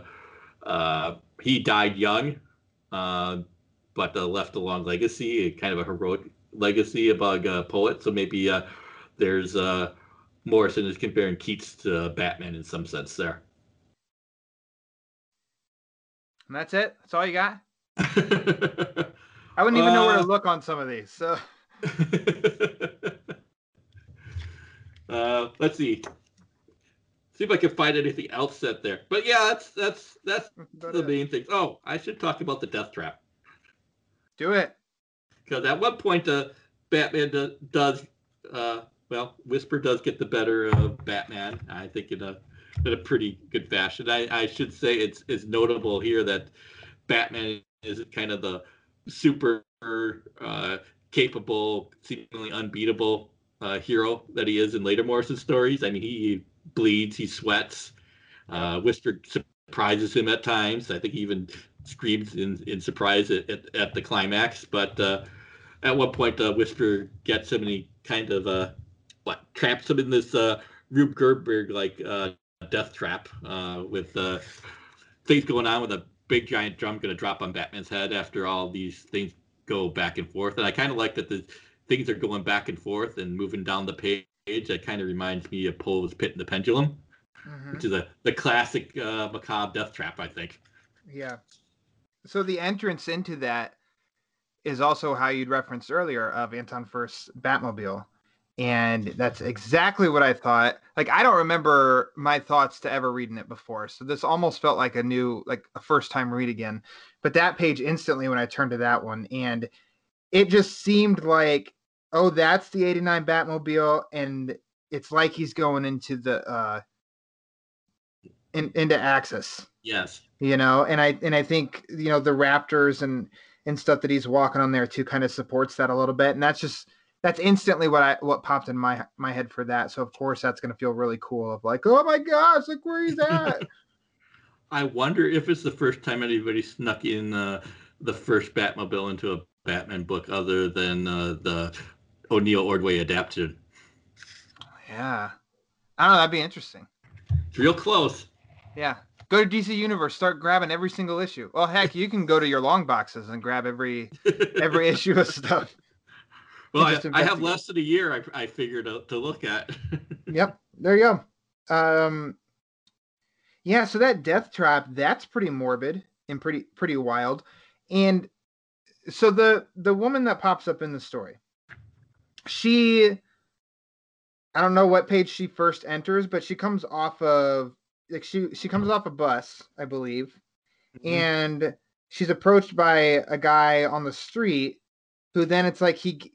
uh, he died young, uh, but uh, left a long legacy, kind of a heroic legacy about a poet. So maybe uh, there's a uh, Morrison is comparing Keats to Batman in some sense there. And that's it? That's all you got? I wouldn't even uh, know where to look on some of these. So. Uh, let's see. See if I can find anything else out there. But yeah, that's that's that's that the is. main thing. Oh, I should talk about the Death Trap. Do it. Because at one point, uh, Batman do, does, uh, well, Whisper does get the better of Batman, I think, in a in a pretty good fashion. I, I should say it's, it's notable here that Batman is kind of the super uh, capable, seemingly unbeatable uh, hero that he is in later Morrison stories. I mean, he bleeds, he sweats. Uh, Whisper surprises him at times. I think he even screams in, in surprise at, at, at the climax. But uh, at one point, uh, Whisper gets him and he kind of uh, what, traps him in this uh, Rube Goldberg-like uh, death trap uh, with uh, things going on with a big giant drum going to drop on Batman's head after all these things go back and forth. And I kind of like that the things are going back and forth and moving down the page. That kind of reminds me of Poe's Pit and the Pendulum, mm-hmm. which is a, the classic uh, macabre death trap, I think. Yeah. So the entrance into that is also how you'd referenced earlier of Anton Furst's Batmobile. And that's exactly what I thought. Like, I don't remember my thoughts to ever reading it before. So this almost felt like a new, like a first time read again, but that page instantly when I turned to that one, and it just seemed like, oh, that's the eighty-nine Batmobile. And it's like he's going into the, uh, in, into Axis. Yes. You know, and I, and I think, you know, the Raptors and, and stuff that he's walking on there too, kind of supports that a little bit. And that's just, that's instantly what I what popped in my my head for that. So of course that's going to feel really cool. Of like, oh my gosh, look where he's at. I wonder if it's the first time anybody snuck in uh, the first Batmobile into a Batman book other than uh, the O'Neill Ordway adaptation. Yeah, I don't know. That'd be interesting. It's real close. Yeah, go to D C Universe. Start grabbing every single issue. Well, heck, you can go to your long boxes and grab every every issue of stuff. Well, I, I have less than a year, I, I figured, out to look at. Yep. There you go. Um, yeah, so that death trap, that's pretty morbid and pretty pretty wild. And so the, the woman that pops up in the story, she, I don't know what page she first enters, but she comes off of, like she, she comes off a bus, I believe, mm-hmm. and she's approached by a guy on the street who then it's like he... he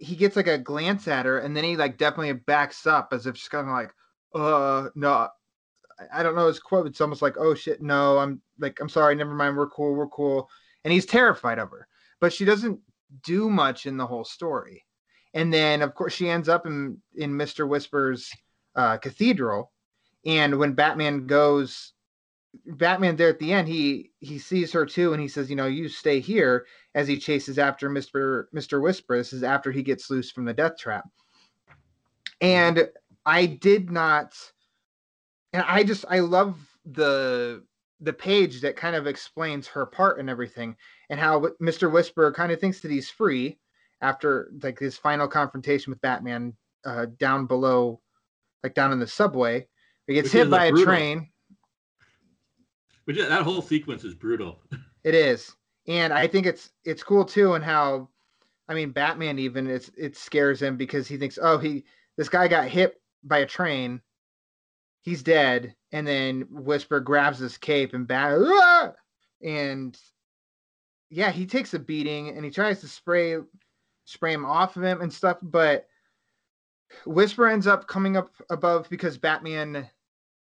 he gets like a glance at her and then he like definitely backs up as if she's kind of like, uh, no, I don't know his quote. It's almost like, oh shit, no, I'm like, I'm sorry. Never mind. We're cool. We're cool. And he's terrified of her, but she doesn't do much in the whole story. And then of course she ends up in, in Mister Whisper's uh, cathedral. And when Batman goes, Batman there at the end, he, he sees her too. And he says, you know, you stay here as he chases after Mister Mister Whisper. This is after he gets loose from the death trap. And I did not, and I just, I love the, the page that kind of explains her part and everything and how Mister Whisper kind of thinks that he's free after like his final confrontation with Batman uh, down below, like down in the subway. He gets Which hit by like a brutal. train. Which that whole sequence is brutal. It is, and I think it's it's cool too. And how, I mean, Batman even it's it scares him because he thinks, oh, he this guy got hit by a train, he's dead. And then Whisper grabs his cape and bat, ah! and yeah, he takes a beating and he tries to spray spray him off of him and stuff. But Whisper ends up coming up above because Batman.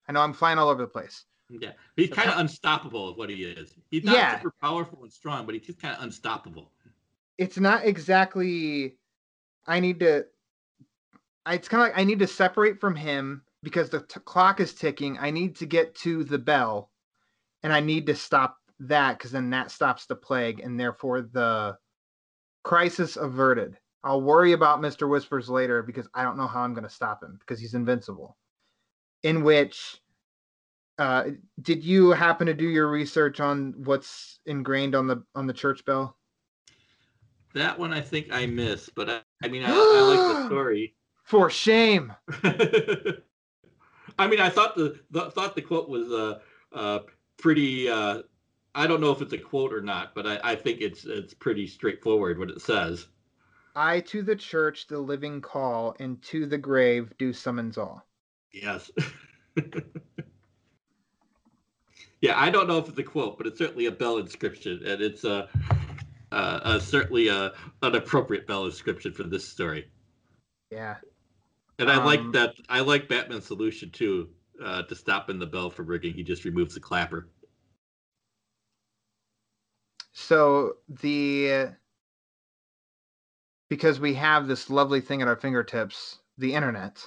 I know I'm flying all over the place. Yeah, he's kind of unstoppable is what he is. He's not yeah. super powerful and strong, but he's just kind of unstoppable. It's not exactly, I need to, it's kind of like I need to separate from him because the t- clock is ticking. I need to get to the bell and I need to stop that because then that stops the plague and therefore the crisis averted. I'll worry about Mister Whispers later because I don't know how I'm going to stop him because he's invincible. In which... Uh, did you happen to do your research on what's ingrained on the on the church bell? That one I think I missed, but I, I mean I, I like the story. For shame. I mean I thought the, the thought the quote was uh, uh pretty. Uh, I don't know if it's a quote or not, but I, I think it's it's pretty straightforward what it says. I to the church the living call, and to the grave do summons all. Yes. Yeah, I don't know if it's a quote, but it's certainly a bell inscription, and it's a, a, a certainly a, an appropriate bell inscription for this story. Yeah. And I um, like that. I like Batman's solution, too, uh, to stopping the bell from ringing. He just removes the clapper. So the... because we have this lovely thing at our fingertips, the internet,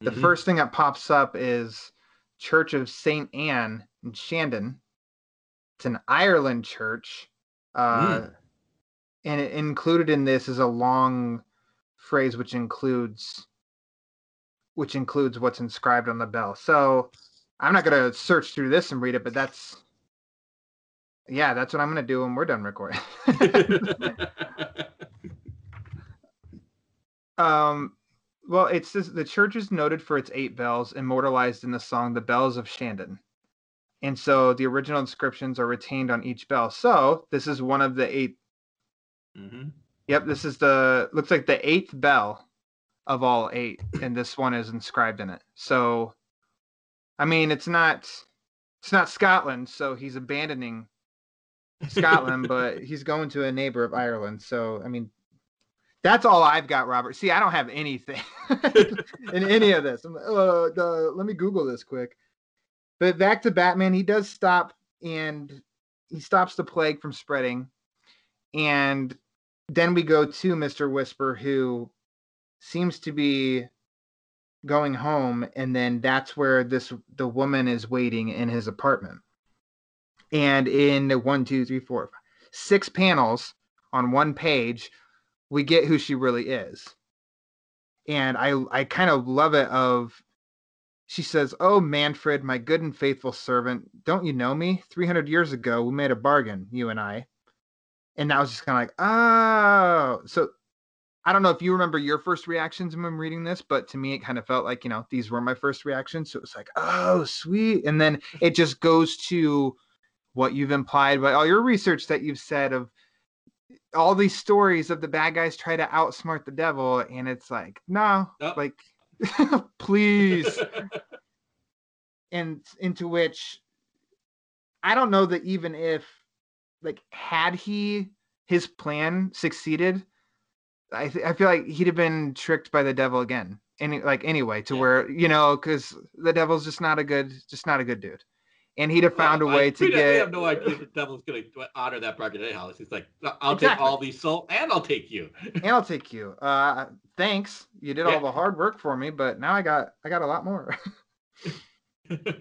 the mm-hmm. first thing that pops up is Church of Saint Anne in Shandon. It's an Ireland church. Uh, mm. And it, included in this is a long phrase which includes which includes what's inscribed on the bell. So I'm not going to search through this and read it, but that's... yeah, that's what I'm going to do when we're done recording. Um, well, it's this, the church is noted for its eight bells, immortalized in the song "The Bells of Shandon," and so the original inscriptions are retained on each bell. So this is one of the eight. Mm-hmm. Yep, this is the looks like the eighth bell of all eight, and this one is inscribed in it. So, I mean, it's not it's not Scotland, so he's abandoning Scotland, but he's going to a neighbor of Ireland. So, I mean. That's all I've got, Robert. See, I don't have anything in any of this. I'm like, uh, uh, let me Google this quick. But back to Batman, he does stop, and he stops the plague from spreading. And then we go to Mister Whisper, who seems to be going home. And then that's where this the woman is waiting in his apartment. And in the one, two, three, four, five, six panels on one page, we get who she really is. And I I kind of love it of, she says, "Oh, Manfred, my good and faithful servant, don't you know me? three hundred years ago, we made a bargain, you and I." And that was just kind of like, oh. So I don't know if you remember your first reactions when I'm reading this, but to me, it kind of felt like, you know, these were my first reactions. So it was like, oh, sweet. And then it just goes to what you've implied by all your research that you've said of, all these stories of the bad guys try to outsmart the devil, and it's like, no, oh. like, please. And into which I don't know that even if, like, had he, his plan succeeded, I th- I feel like he'd have been tricked by the devil again. Any, like, anyway, to yeah. where, you know, because the devil's just not a good, just not a good dude. And he'd have found well, a way I, to we get... We have no idea the devil's going to honor that project anyhow. He's like, I'll exactly. take all these souls, and I'll take you. And I'll take you. Uh, thanks. You did yeah. all the hard work for me, but now I got I got a lot more. Good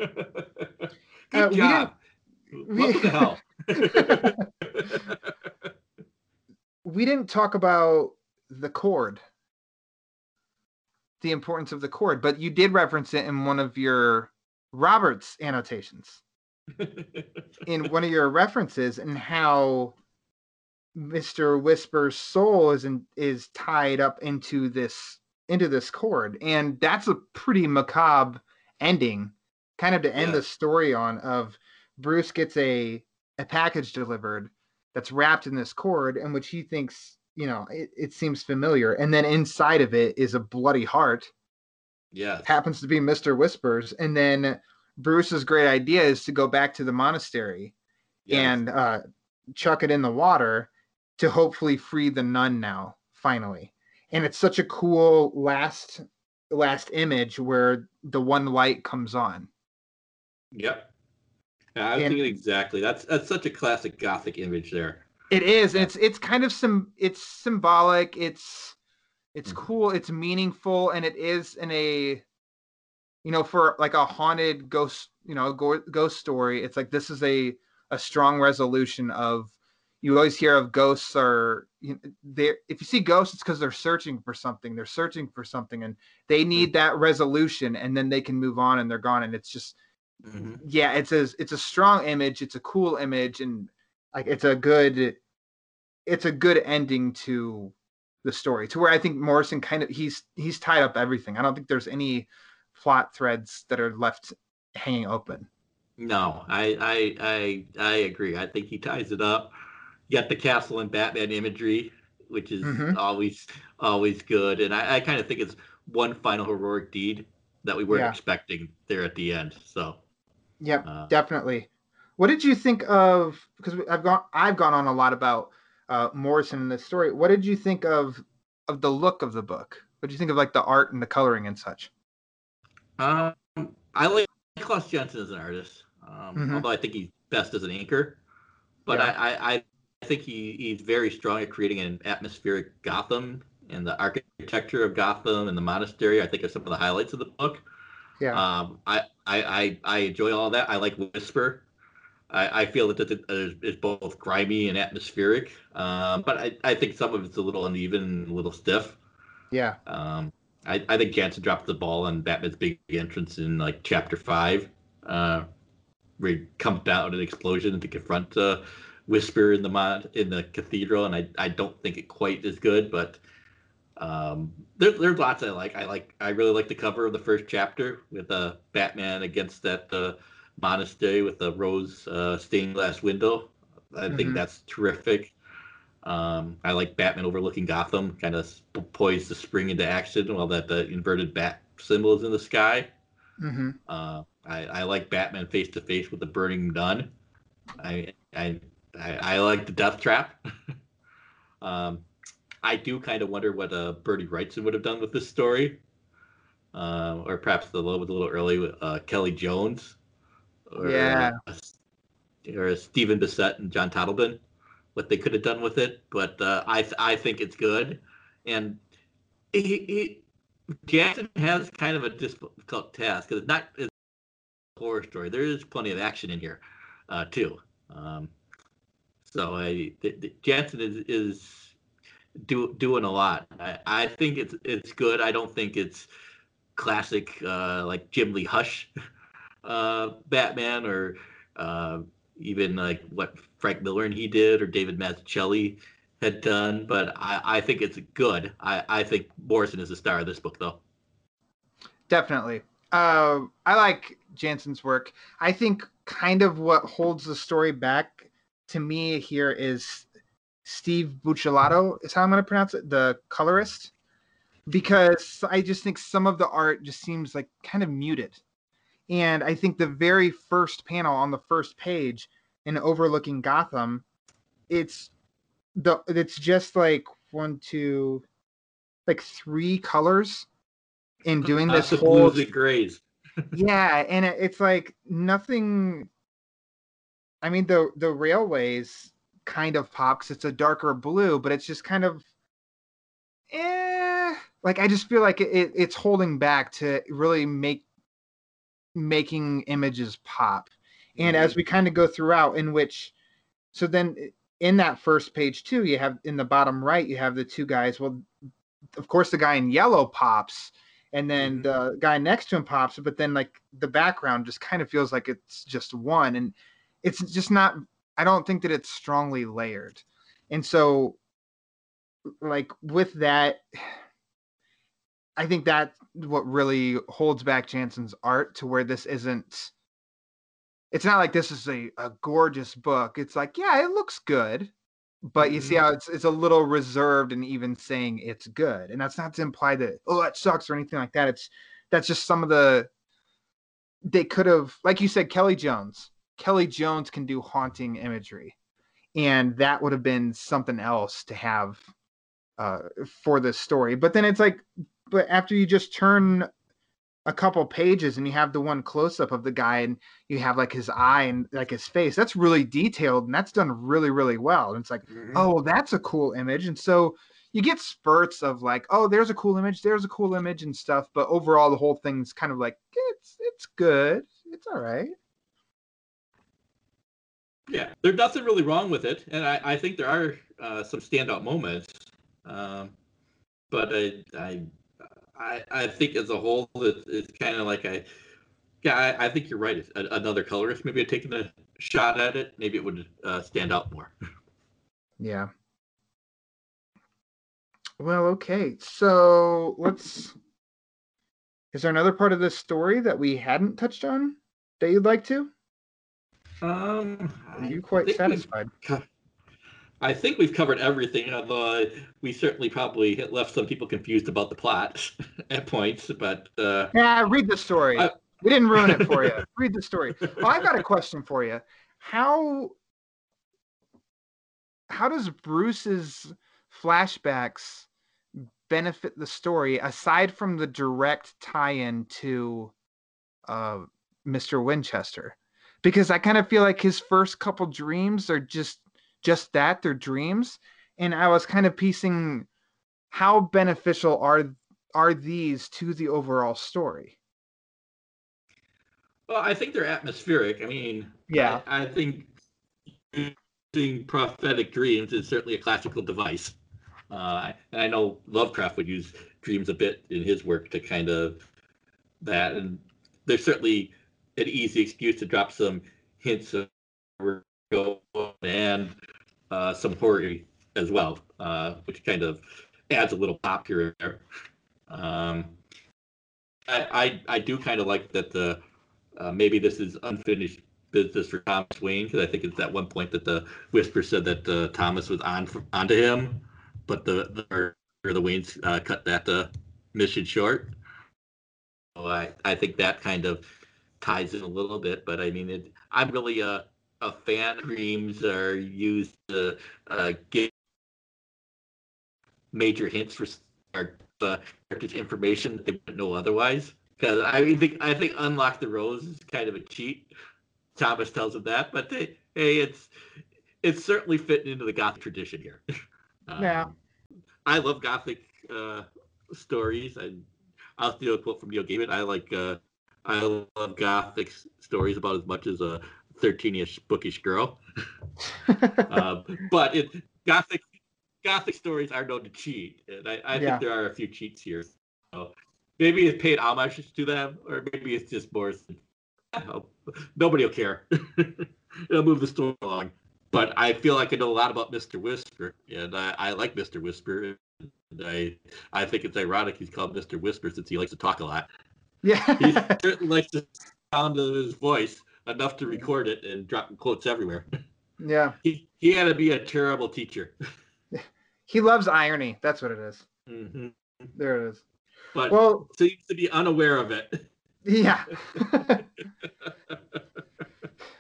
uh, job. We what we... the hell? We didn't talk about the cord, the importance of the cord, but you did reference it in one of your... Robert's annotations in one of your references, and how Mister Whisper's soul is in, is tied up into this into this cord, and that's a pretty macabre ending, kind of to end yeah. the story on. Of Bruce gets a a package delivered that's wrapped in this cord, and which he thinks, you know, it, it seems familiar, and then inside of it is a bloody heart. Yeah, happens to be Mister Whispers. And then Bruce's great idea is to go back to the monastery yes. and uh, chuck it in the water to hopefully free the nun now, finally. And it's such a cool last last image where the one light comes on. Yep. I was and, thinking exactly. That's that's such a classic Gothic image there. It is. Yeah. And it's it's kind of some it's symbolic. It's It's cool, it's meaningful, and it is in a, you know, for like a haunted ghost, you know, ghost story. It's like this is a, a strong resolution of, you always hear of ghosts are, you know, they if you see ghosts, it's because they're searching for something. They're searching for something, and they need that resolution, and then they can move on, and they're gone. And it's just, mm-hmm. yeah, it's a, it's a strong image. It's a cool image, and like it's a good, it's a good ending to the story, to where I think Morrison kind of he's he's tied up everything. I don't think there's any plot threads that are left hanging open. No, I I I, I agree. I think he ties it up. You got the castle and Batman imagery. which is mm-hmm. always always good. And I, I kind of think it's one final heroic deed that we weren't yeah. expecting there at the end. So, yep, uh, definitely. What did you think of? Because I've gone I've gone on a lot about uh, Morrison in this story. What did you think of of the look of the book? What did you think of like the art and the coloring and such? Um, I like Klaus Janson as an artist, um, mm-hmm. although I think he's best as an inker. But yeah. I, I, I think he, he's very strong at creating an atmospheric Gotham, and the architecture of Gotham and the monastery, I think, are some of the highlights of the book. Yeah. Um, I, I, I, I enjoy all that. I like Whisper. I, I feel that it is both grimy and atmospheric, um, but I, I think some of it's a little uneven and a little stiff. Yeah. Um, I, I think Janson dropped the ball on Batman's big entrance in like chapter five, uh, where he comes down in an explosion to confront uh, Whisper in the mod, in the cathedral, and I, I don't think it quite is good, but um, there, there's lots I like. I like I really like the cover of the first chapter with uh, Batman against that uh, monastery with the rose uh, stained glass window. I mm-hmm. think that's terrific. Um, I like Batman overlooking Gotham, kind of poised to spring into action while that the inverted bat symbol is in the sky. Mm-hmm. Uh, I, I like Batman face to face with the burning nun. I I I, I like the death trap. um, I do kind of wonder what uh, Bertie Wrightson would have done with this story, uh, or perhaps the little, a little early with uh, Kelly Jones, or yeah, uh, or Stephen Bissett and John Toddleben. What they could have done with it, but uh, I I think it's good, and he, he Janson has kind of a difficult task because it's not it's a horror story. There is plenty of action in here, uh, too. Um, so I the, the Janson is is do, doing a lot. I, I think it's it's good. I don't think it's classic uh, like Jim Lee Hush uh, Batman or. Uh, even like what Frank Miller and he did or David Mazzucchelli had done. But I, I think it's good. I, I think Morrison is the star of this book, though. Definitely. Uh, I like Janson's work. I think kind of what holds the story back to me here is Steve Buccellato is how I'm going to pronounce it, the colorist, because I just think some of the art just seems like kind of muted. And I think the very first panel on the first page in overlooking Gotham, it's the it's just like one, two, like three colors in doing this whole blues and grays. Yeah, and it, it's like nothing. I mean, the the railways kind of pop because it's a darker blue, but it's just kind of, eh. Like I just feel like it, it it's holding back to really make. making images pop. And mm-hmm. as we kind of go throughout, in which so then in that first page too, you have in the bottom right, you have the two guys. Well, of course the guy in yellow pops, and then mm-hmm. the guy next to him pops, but then like the background just kind of feels like it's just one, and it's just not, I don't think that it's strongly layered. And so like with that, I think that's what really holds back Janson's art to where this isn't, it's not like this is a, a gorgeous book. It's like, yeah, it looks good, but you mm-hmm. see how it's, it's a little reserved and even saying it's good. And that's not to imply that, oh, that sucks or anything like that. It's, that's just some of the, they could have, like you said, Kelly Jones, Kelly Jones can do haunting imagery. And that would have been something else to have uh, for this story. But then it's like, but after you just turn a couple pages and you have the one close up of the guy and you have like his eye and like his face, that's really detailed and that's done really, really well. And it's like, mm-hmm. oh, that's a cool image. And so you get spurts of like, oh, there's a cool image. There's a cool image and stuff. But overall, the whole thing's kind of like, it's, it's good. It's all right. Yeah. There's nothing really wrong with it. And I, I think there are uh, some standout moments. Um, but I, I, I, I think as a whole, it, it's kind of like I, yeah, I, I think you're right. It's a, another colorist maybe had taken a shot at it. Maybe it would uh, stand out more. Yeah. Well, okay. So let's. Is there another part of this story that we hadn't touched on that you'd like to? Um, Are you quite satisfied? We, I think we've covered everything, although we certainly probably left some people confused about the plot at points. But uh, yeah, read the story. I, we didn't ruin it for you. Read the story. Well, I've got a question for you. How how does Bruce's flashbacks benefit the story aside from the direct tie-in to uh, Mister Winchester? Because I kind of feel like his first couple dreams are just just that, they're dreams. And I was kind of piecing how beneficial are are these to the overall story? Well, I think they're atmospheric. I mean, yeah, I, I think using prophetic dreams is certainly a classical device. Uh, and I know Lovecraft would use dreams a bit in his work to kind of that. And there's certainly an easy excuse to drop some hints of and uh, some horror as well, uh, which kind of adds a little pop here and there. Um, I, I I do kind of like that the uh, maybe this is unfinished business for Thomas Wayne, because I think it's at one point that the Whisper said that uh, Thomas was on onto him, but the the, or the Waynes uh, cut that uh, mission short. So I I think that kind of ties in a little bit, but I mean, it, I'm really a a fan. Dreams are used to uh, give major hints for our uh, information that they wouldn't know otherwise. Because I think I think Unlock the Rose is kind of a cheat. Thomas tells him that, but they, hey, it's it's certainly fitting into the Gothic tradition here. um, yeah, I love Gothic uh, stories. I, I'll steal a quote from Neil Gaiman. I like. Uh, I love Gothic stories about as much as a thirteen-ish bookish girl. uh, but it, Gothic Gothic stories are known to cheat, and I, I yeah. think there are a few cheats here. So maybe it's paid homage to them, or maybe it's just more. You know, nobody will care. It'll move the story along. But I feel like I know a lot about Mister Whisper, and I, I like Mister Whisper. And I I think it's ironic he's called Mister Whisper since he likes to talk a lot. Yeah, he certainly likes the sound of his voice enough to record it and drop quotes everywhere. Yeah, he he had to be a terrible teacher. He loves irony. That's what it is. Mm-hmm. There it is. But well, seems to be unaware of it. Yeah.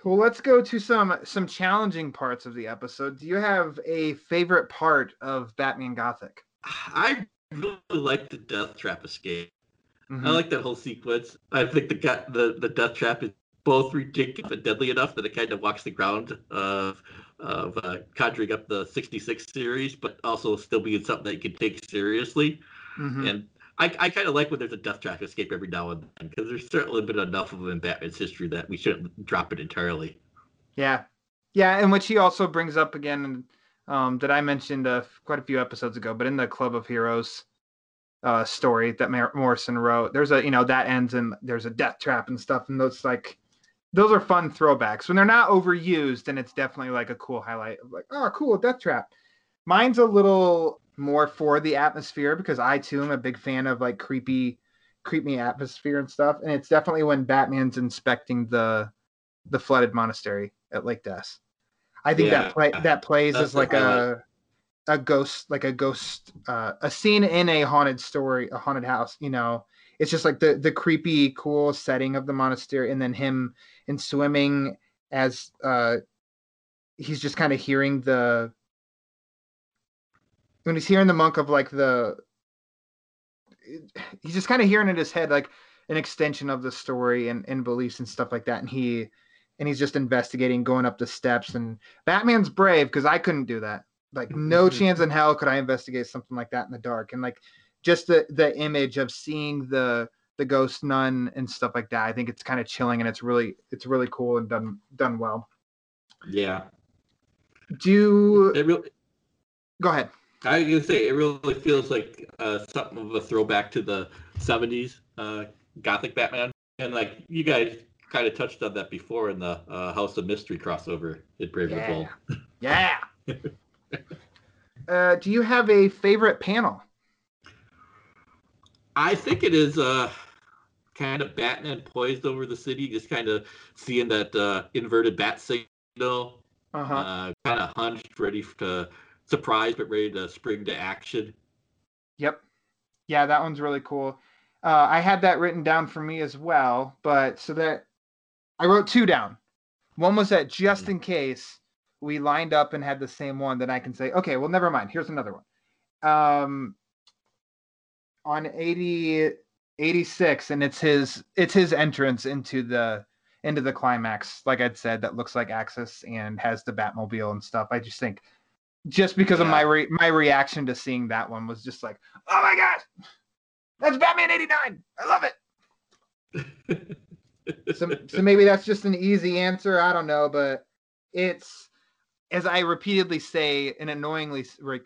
Well, let's go to some some challenging parts of the episode. Do you have a favorite part of Batman Gothic? I really like the Death Trap escape. Mm-hmm. I like that whole sequence. I think the the the death trap is both ridiculous and deadly enough that it kind of walks the ground of of uh, conjuring up the sixty-six series, but also still being something that you can take seriously. Mm-hmm. And I, I kind of like when there's a death trap escape every now and then, because there's certainly been enough of them in Batman's history that we shouldn't drop it entirely. Yeah, yeah, and which he also brings up again um, that I mentioned uh, quite a few episodes ago, but in the Club of Heroes. Uh, story that Mar- Morrison wrote. There's a, you know, that ends and there's a death trap and stuff. And those like, those are fun throwbacks when they're not overused. Then it's definitely like a cool highlight of like, oh, cool, death trap. Mine's a little more for the atmosphere because I too am a big fan of like creepy, creepy atmosphere and stuff. And it's definitely when Batman's inspecting the, the flooded monastery at Lake Death. I think yeah. that play that plays That's as like a, a ghost, like a ghost, uh, a scene in a haunted story, a haunted house, you know, it's just like the, the creepy, cool setting of the monastery. And then him in swimming as, uh, he's just kind of hearing the, when he's hearing the monk of like the, he's just kind of hearing in his head, like an extension of the story and, and beliefs and stuff like that. And he, and he's just investigating, going up the steps, and Batman's brave. 'Cause I couldn't do that. Like no chance in hell could I investigate something like that in the dark. And like just the, the image of seeing the the ghost nun and stuff like that. I think it's kind of chilling and it's really it's really cool and done done well. Yeah. Do it really, go ahead. I was gonna say it really feels like uh, something of a throwback to the seventies uh, Gothic Batman. And like you guys kind of touched on that before in the uh, House of Mystery crossover at Brave and Bold. Yeah. Uh, do you have a favorite panel? I think it is uh, kind of Batman poised over the city, just kind of seeing that uh, inverted bat signal uh-huh. uh, kind of hunched, ready to surprise, but ready to spring to action. Yep. Yeah, that one's really cool. Uh, I had that written down for me as well, but so that I wrote two down. One was that just mm-hmm. in case we lined up and had the same one, then I can say, okay, well, never mind. Here's another one. Um, on eighty, eighty-six, and it's his it's his entrance into the into the climax. Like I'd said, that looks like Axis and has the Batmobile and stuff. I just think, just because yeah. of my re- my reaction to seeing that one was just like, oh my gosh, that's Batman eighty-nine. I love it. so, so maybe that's just an easy answer. I don't know, but it's, as I repeatedly say and annoyingly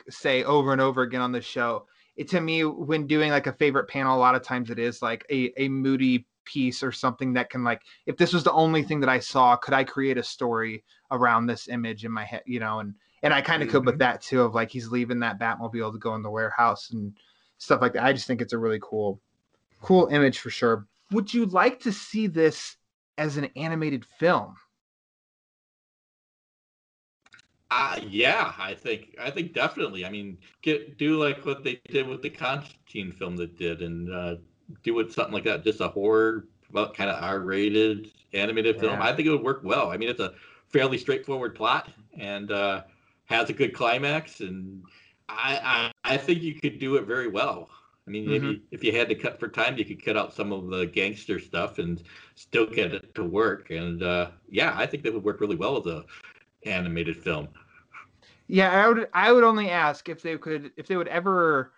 say over and over again on this show, it, to me, when doing like a favorite panel, a lot of times it is like a, a moody piece or something that can, like, if this was the only thing that I saw, could I create a story around this image in my head, you know? And, and I kind of mm-hmm. could with that too, of like, he's leaving that Batmobile to go in the warehouse and stuff like that. I just think it's a really cool, cool image for sure. Would you like to see this as an animated film? Uh, yeah, I think I think definitely. I mean, get do like what they did with the Constantine film that did, and uh, do it something like that, just a horror, well, kind of R-rated animated yeah. film. I think it would work well. I mean, it's a fairly straightforward plot and uh, has a good climax, and I, I I think you could do it very well. I mean, mm-hmm. if, you, if you had to cut for time, you could cut out some of the gangster stuff and still get it to work. And uh, yeah, I think that would work really well as a animated film. Yeah, I would. I would only ask if they could, if they would ever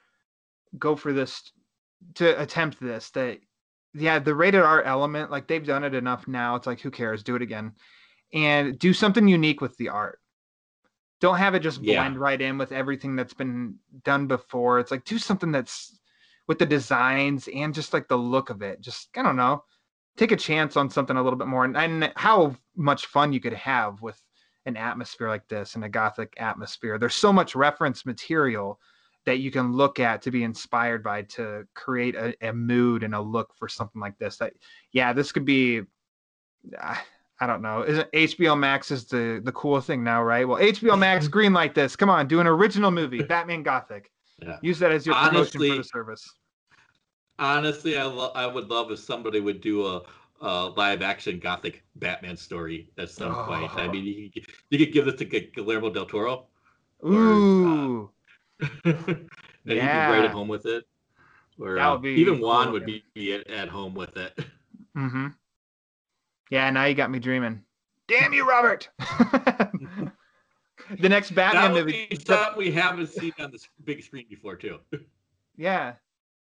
go for this, to attempt this. That, yeah, the rated R element, like they've done it enough now. It's like, who cares? Do it again, and do something unique with the art. Don't have it just blend yeah. right in with everything that's been done before. It's like, do something that's with the designs and just like the look of it. Just, I don't know, take a chance on something a little bit more. And, and how much fun you could have with an atmosphere like this and a Gothic atmosphere. There's so much reference material that you can look at to be inspired by, to create a, a mood and a look for something like this. That, yeah, this could be, I, I don't know. Isn't H B O Max is the, the cool thing now, right? Well, H B O Max, greenlight this. Come on, do an original movie, Batman Gothic. Yeah. Use that as your promotion honestly, for the service. Honestly, I lo- I would love if somebody would do a, a live-action Gothic Batman story at some oh. point. I mean, you could, you could give this to Guillermo del Toro. Ooh. Or, uh, and yeah. you can write at home with it. Or uh, even Juan cool, would yeah. be at, at home with it. Mm-hmm. Yeah, now you got me dreaming. Damn you, Robert! The next Batman movie. That we haven't seen on the big screen before, too. Yeah.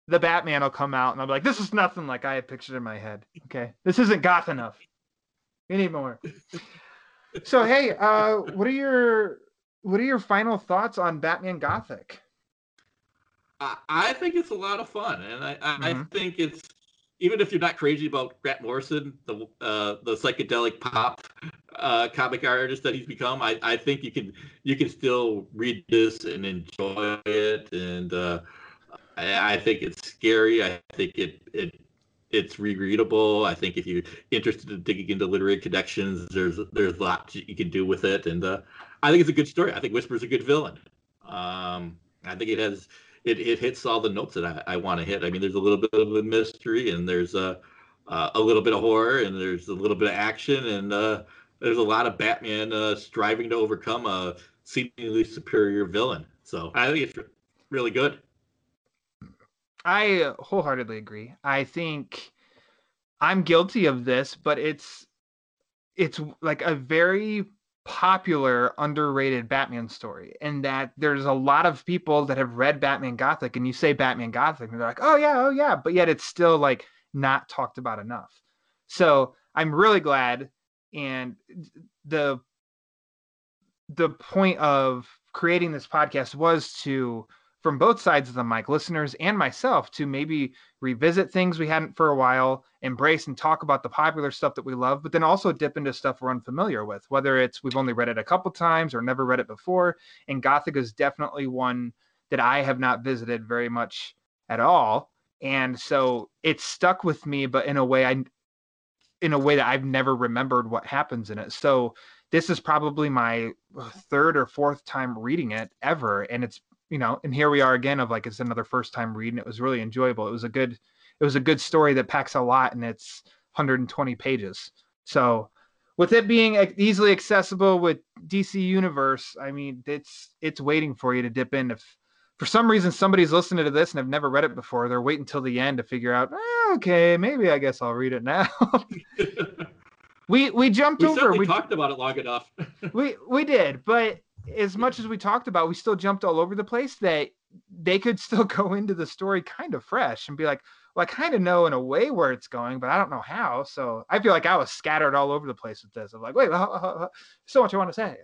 The Batman will come out, and I'll be like, this is nothing like I had pictured in my head. Okay? This isn't goth enough. We need more. So, hey, uh, what are your what are your final thoughts on Batman Gothic? I, I think it's a lot of fun, and I, I, mm-hmm. I think it's, even if you're not crazy about Grant Morrison, the uh, the psychedelic pop uh, comic artist that he's become, I, I think you can you can still read this and enjoy it. And uh, I, I think it's scary. I think it it it's rereadable. I think if you're interested in digging into literary connections, there's there's lots you can do with it. And uh, I think it's a good story. I think Whisper's a good villain. Um, I think it has. It, it hits all the notes that I, I want to hit. I mean, there's a little bit of a mystery, and there's a uh, a little bit of horror, and there's a little bit of action, and uh, there's a lot of Batman uh, striving to overcome a seemingly superior villain. So I think it's re- really good. I wholeheartedly agree. I think I'm guilty of this, but it's it's like a very popular, underrated Batman story, and that there's a lot of people that have read Batman Gothic, and you say Batman Gothic and they're like, oh yeah, oh yeah, but yet it's still like not talked about enough. So I'm really glad, and the the point of creating this podcast was to, from both sides of the mic, listeners and myself, to maybe revisit things we hadn't for a while, embrace and talk about the popular stuff that we love, but then also dip into stuff we're unfamiliar with, whether it's we've only read it a couple times or never read it before. And Gothic is definitely one that I have not visited very much at all. And so it's stuck with me, but in a way I, in a way that I've never remembered what happens in it. So this is probably my third or fourth time reading it ever. And it's, you know, and here we are again of like, it's another first time reading. It was really enjoyable. It was a good, it was a good story that packs a lot, and it's one hundred twenty pages. So with it being easily accessible with D C Universe, I mean, it's, it's waiting for you to dip in. If for some reason somebody's listening to this and have never read it before, they're waiting till the end to figure out, eh, okay, maybe I guess I'll read it now. We we jumped we over. We talked about it long enough. we we did, but as much as we talked about, we still jumped all over the place. That they could still go into the story kind of fresh and be like, well, I kind of know in a way where it's going, but I don't know how. So I feel like I was scattered all over the place with this. I'm like, wait, well, uh, uh, so much I want to say.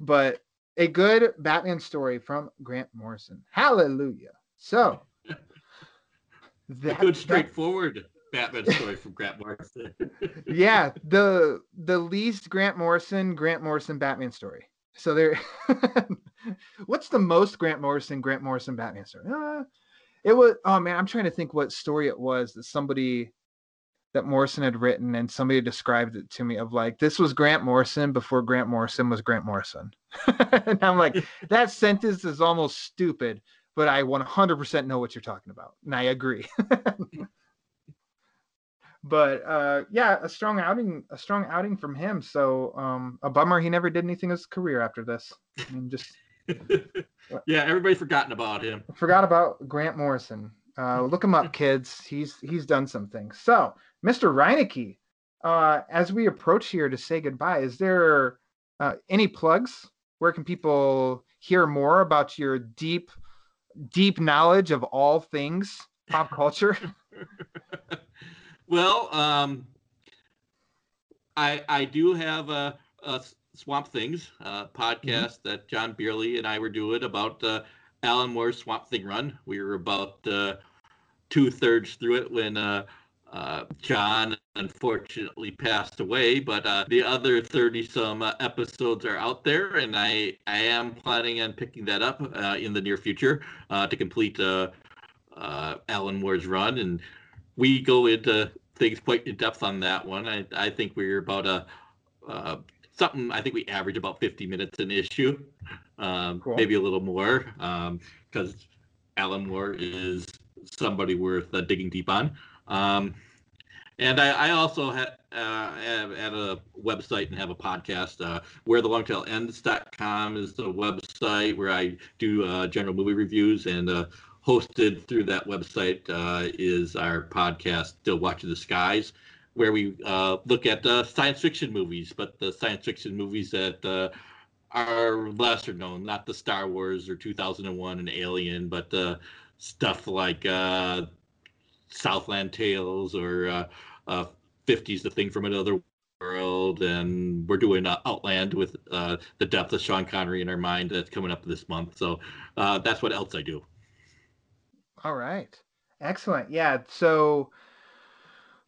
But a good Batman story from Grant Morrison. Hallelujah. So that, a good straightforward. That, Batman story from Grant Morrison. Yeah, the the least Grant Morrison, Grant Morrison Batman story. So there, what's the most Grant Morrison, Grant Morrison Batman story? Uh, it was, oh man, I'm trying to think what story it was that somebody, that Morrison had written, and somebody described it to me of like, this was Grant Morrison before Grant Morrison was Grant Morrison. And I'm like, that sentence is almost stupid, but I one hundred percent know what you're talking about. And I agree. But uh, yeah, a strong outing, a strong outing from him. So um, a bummer he never did anything in his career after this. I mean, just yeah, everybody's forgotten about him. Forgot about Grant Morrison. Uh, look him up, kids. He's he's done some things. So, Mister Reineke, uh, as we approach here to say goodbye, is there uh, any plugs? Where can people hear more about your deep, deep knowledge of all things pop culture? Well, um, I I do have a, a Swamp Things uh, podcast mm-hmm. that John Byrne and I were doing about uh, Alan Moore's Swamp Thing run. We were about uh, two thirds through it when uh, uh, John unfortunately passed away. But uh, the other thirty some uh, episodes are out there, and I I am planning on picking that up uh, in the near future uh, to complete uh, uh, Alan Moore's run. And we go into things quite in depth on that one. I, I think we're about a uh, something. I think we average about fifty minutes an issue, um, cool. maybe a little more, because um, Alan Moore is somebody worth uh, digging deep on. Um, and I, I also ha- uh, have at a website and have a podcast. Uh, where the Longtail Ends dot com is the website where I do uh, general movie reviews, and Uh, hosted through that website uh, is our podcast, Still Watching the Skies, where we uh, look at uh, science fiction movies, but the science fiction movies that uh, are lesser known, not the Star Wars or two thousand one and Alien, but uh, stuff like uh, Southland Tales or uh, uh, fifties, The Thing from Another World. And we're doing uh, Outland with uh, The Depth of Sean Connery in our mind. That's coming up this month. So uh, that's what else I do. All right. Excellent. Yeah. So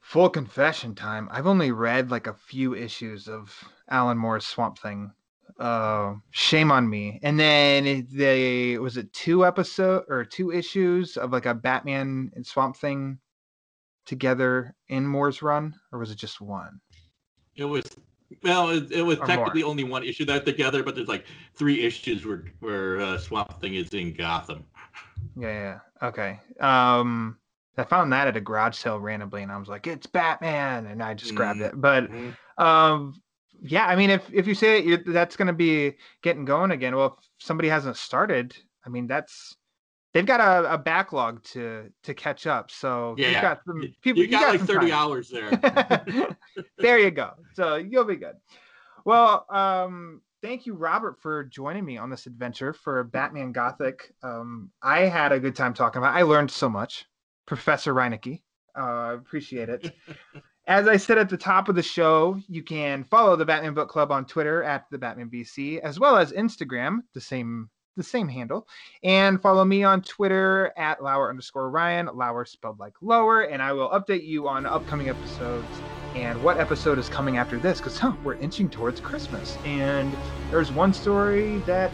full confession time. I've only read like a few issues of Alan Moore's Swamp Thing. Uh, shame on me. And then they, was it two episode or two issues of like a Batman and Swamp Thing together in Moore's run? Or was it just one? It was, well, it, it was or technically more. Only one issue that together, but there's like three issues where, where uh, Swamp Thing is in Gotham. Yeah, yeah. Okay. Um, I found that at a garage sale randomly, and I was like, "It's Batman," and I just mm-hmm. grabbed it. But, mm-hmm. um, yeah. I mean, if if you say that you're, that's going to be getting going again, well, if somebody hasn't started, I mean, that's they've got a, a backlog to to catch up. So yeah, you've got some people. You got, you got like thirty time. Hours there. There you go. So you'll be good. Well, um. Thank you, Robert, for joining me on this adventure for Batman Gothic. Um, I had a good time talking about it. I learned so much. Professor Reineke, I uh, appreciate it. As I said at the top of the show, you can follow the Batman Book Club on Twitter at the Batman B C, as well as Instagram, the same the same handle. And follow me on Twitter at Lauer underscore Ryan, Lauer spelled like lower. And I will update you on upcoming episodes and what episode is coming after this, because huh, we're inching towards Christmas, and there's one story that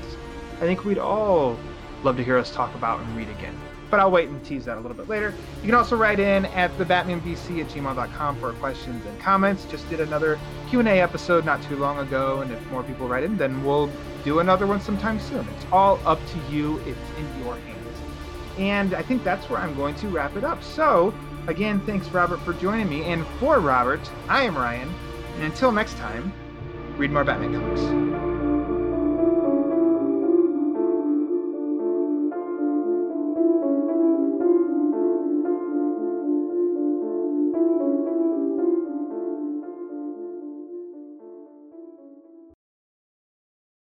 I think we'd all love to hear us talk about and read again. but I'll wait and tease that a little bit later. You can also write in at thebatmanbc at gmail dot com for questions and comments. Just did another Q and A episode not too long ago, and if more people write in, then we'll do another one sometime soon. It's all up to you. It's in your hands. And I think that's where I'm going to wrap it up. So, again, thanks, Robert, for joining me. And for Robert, I am Ryan. And until next time, read more Batman comics.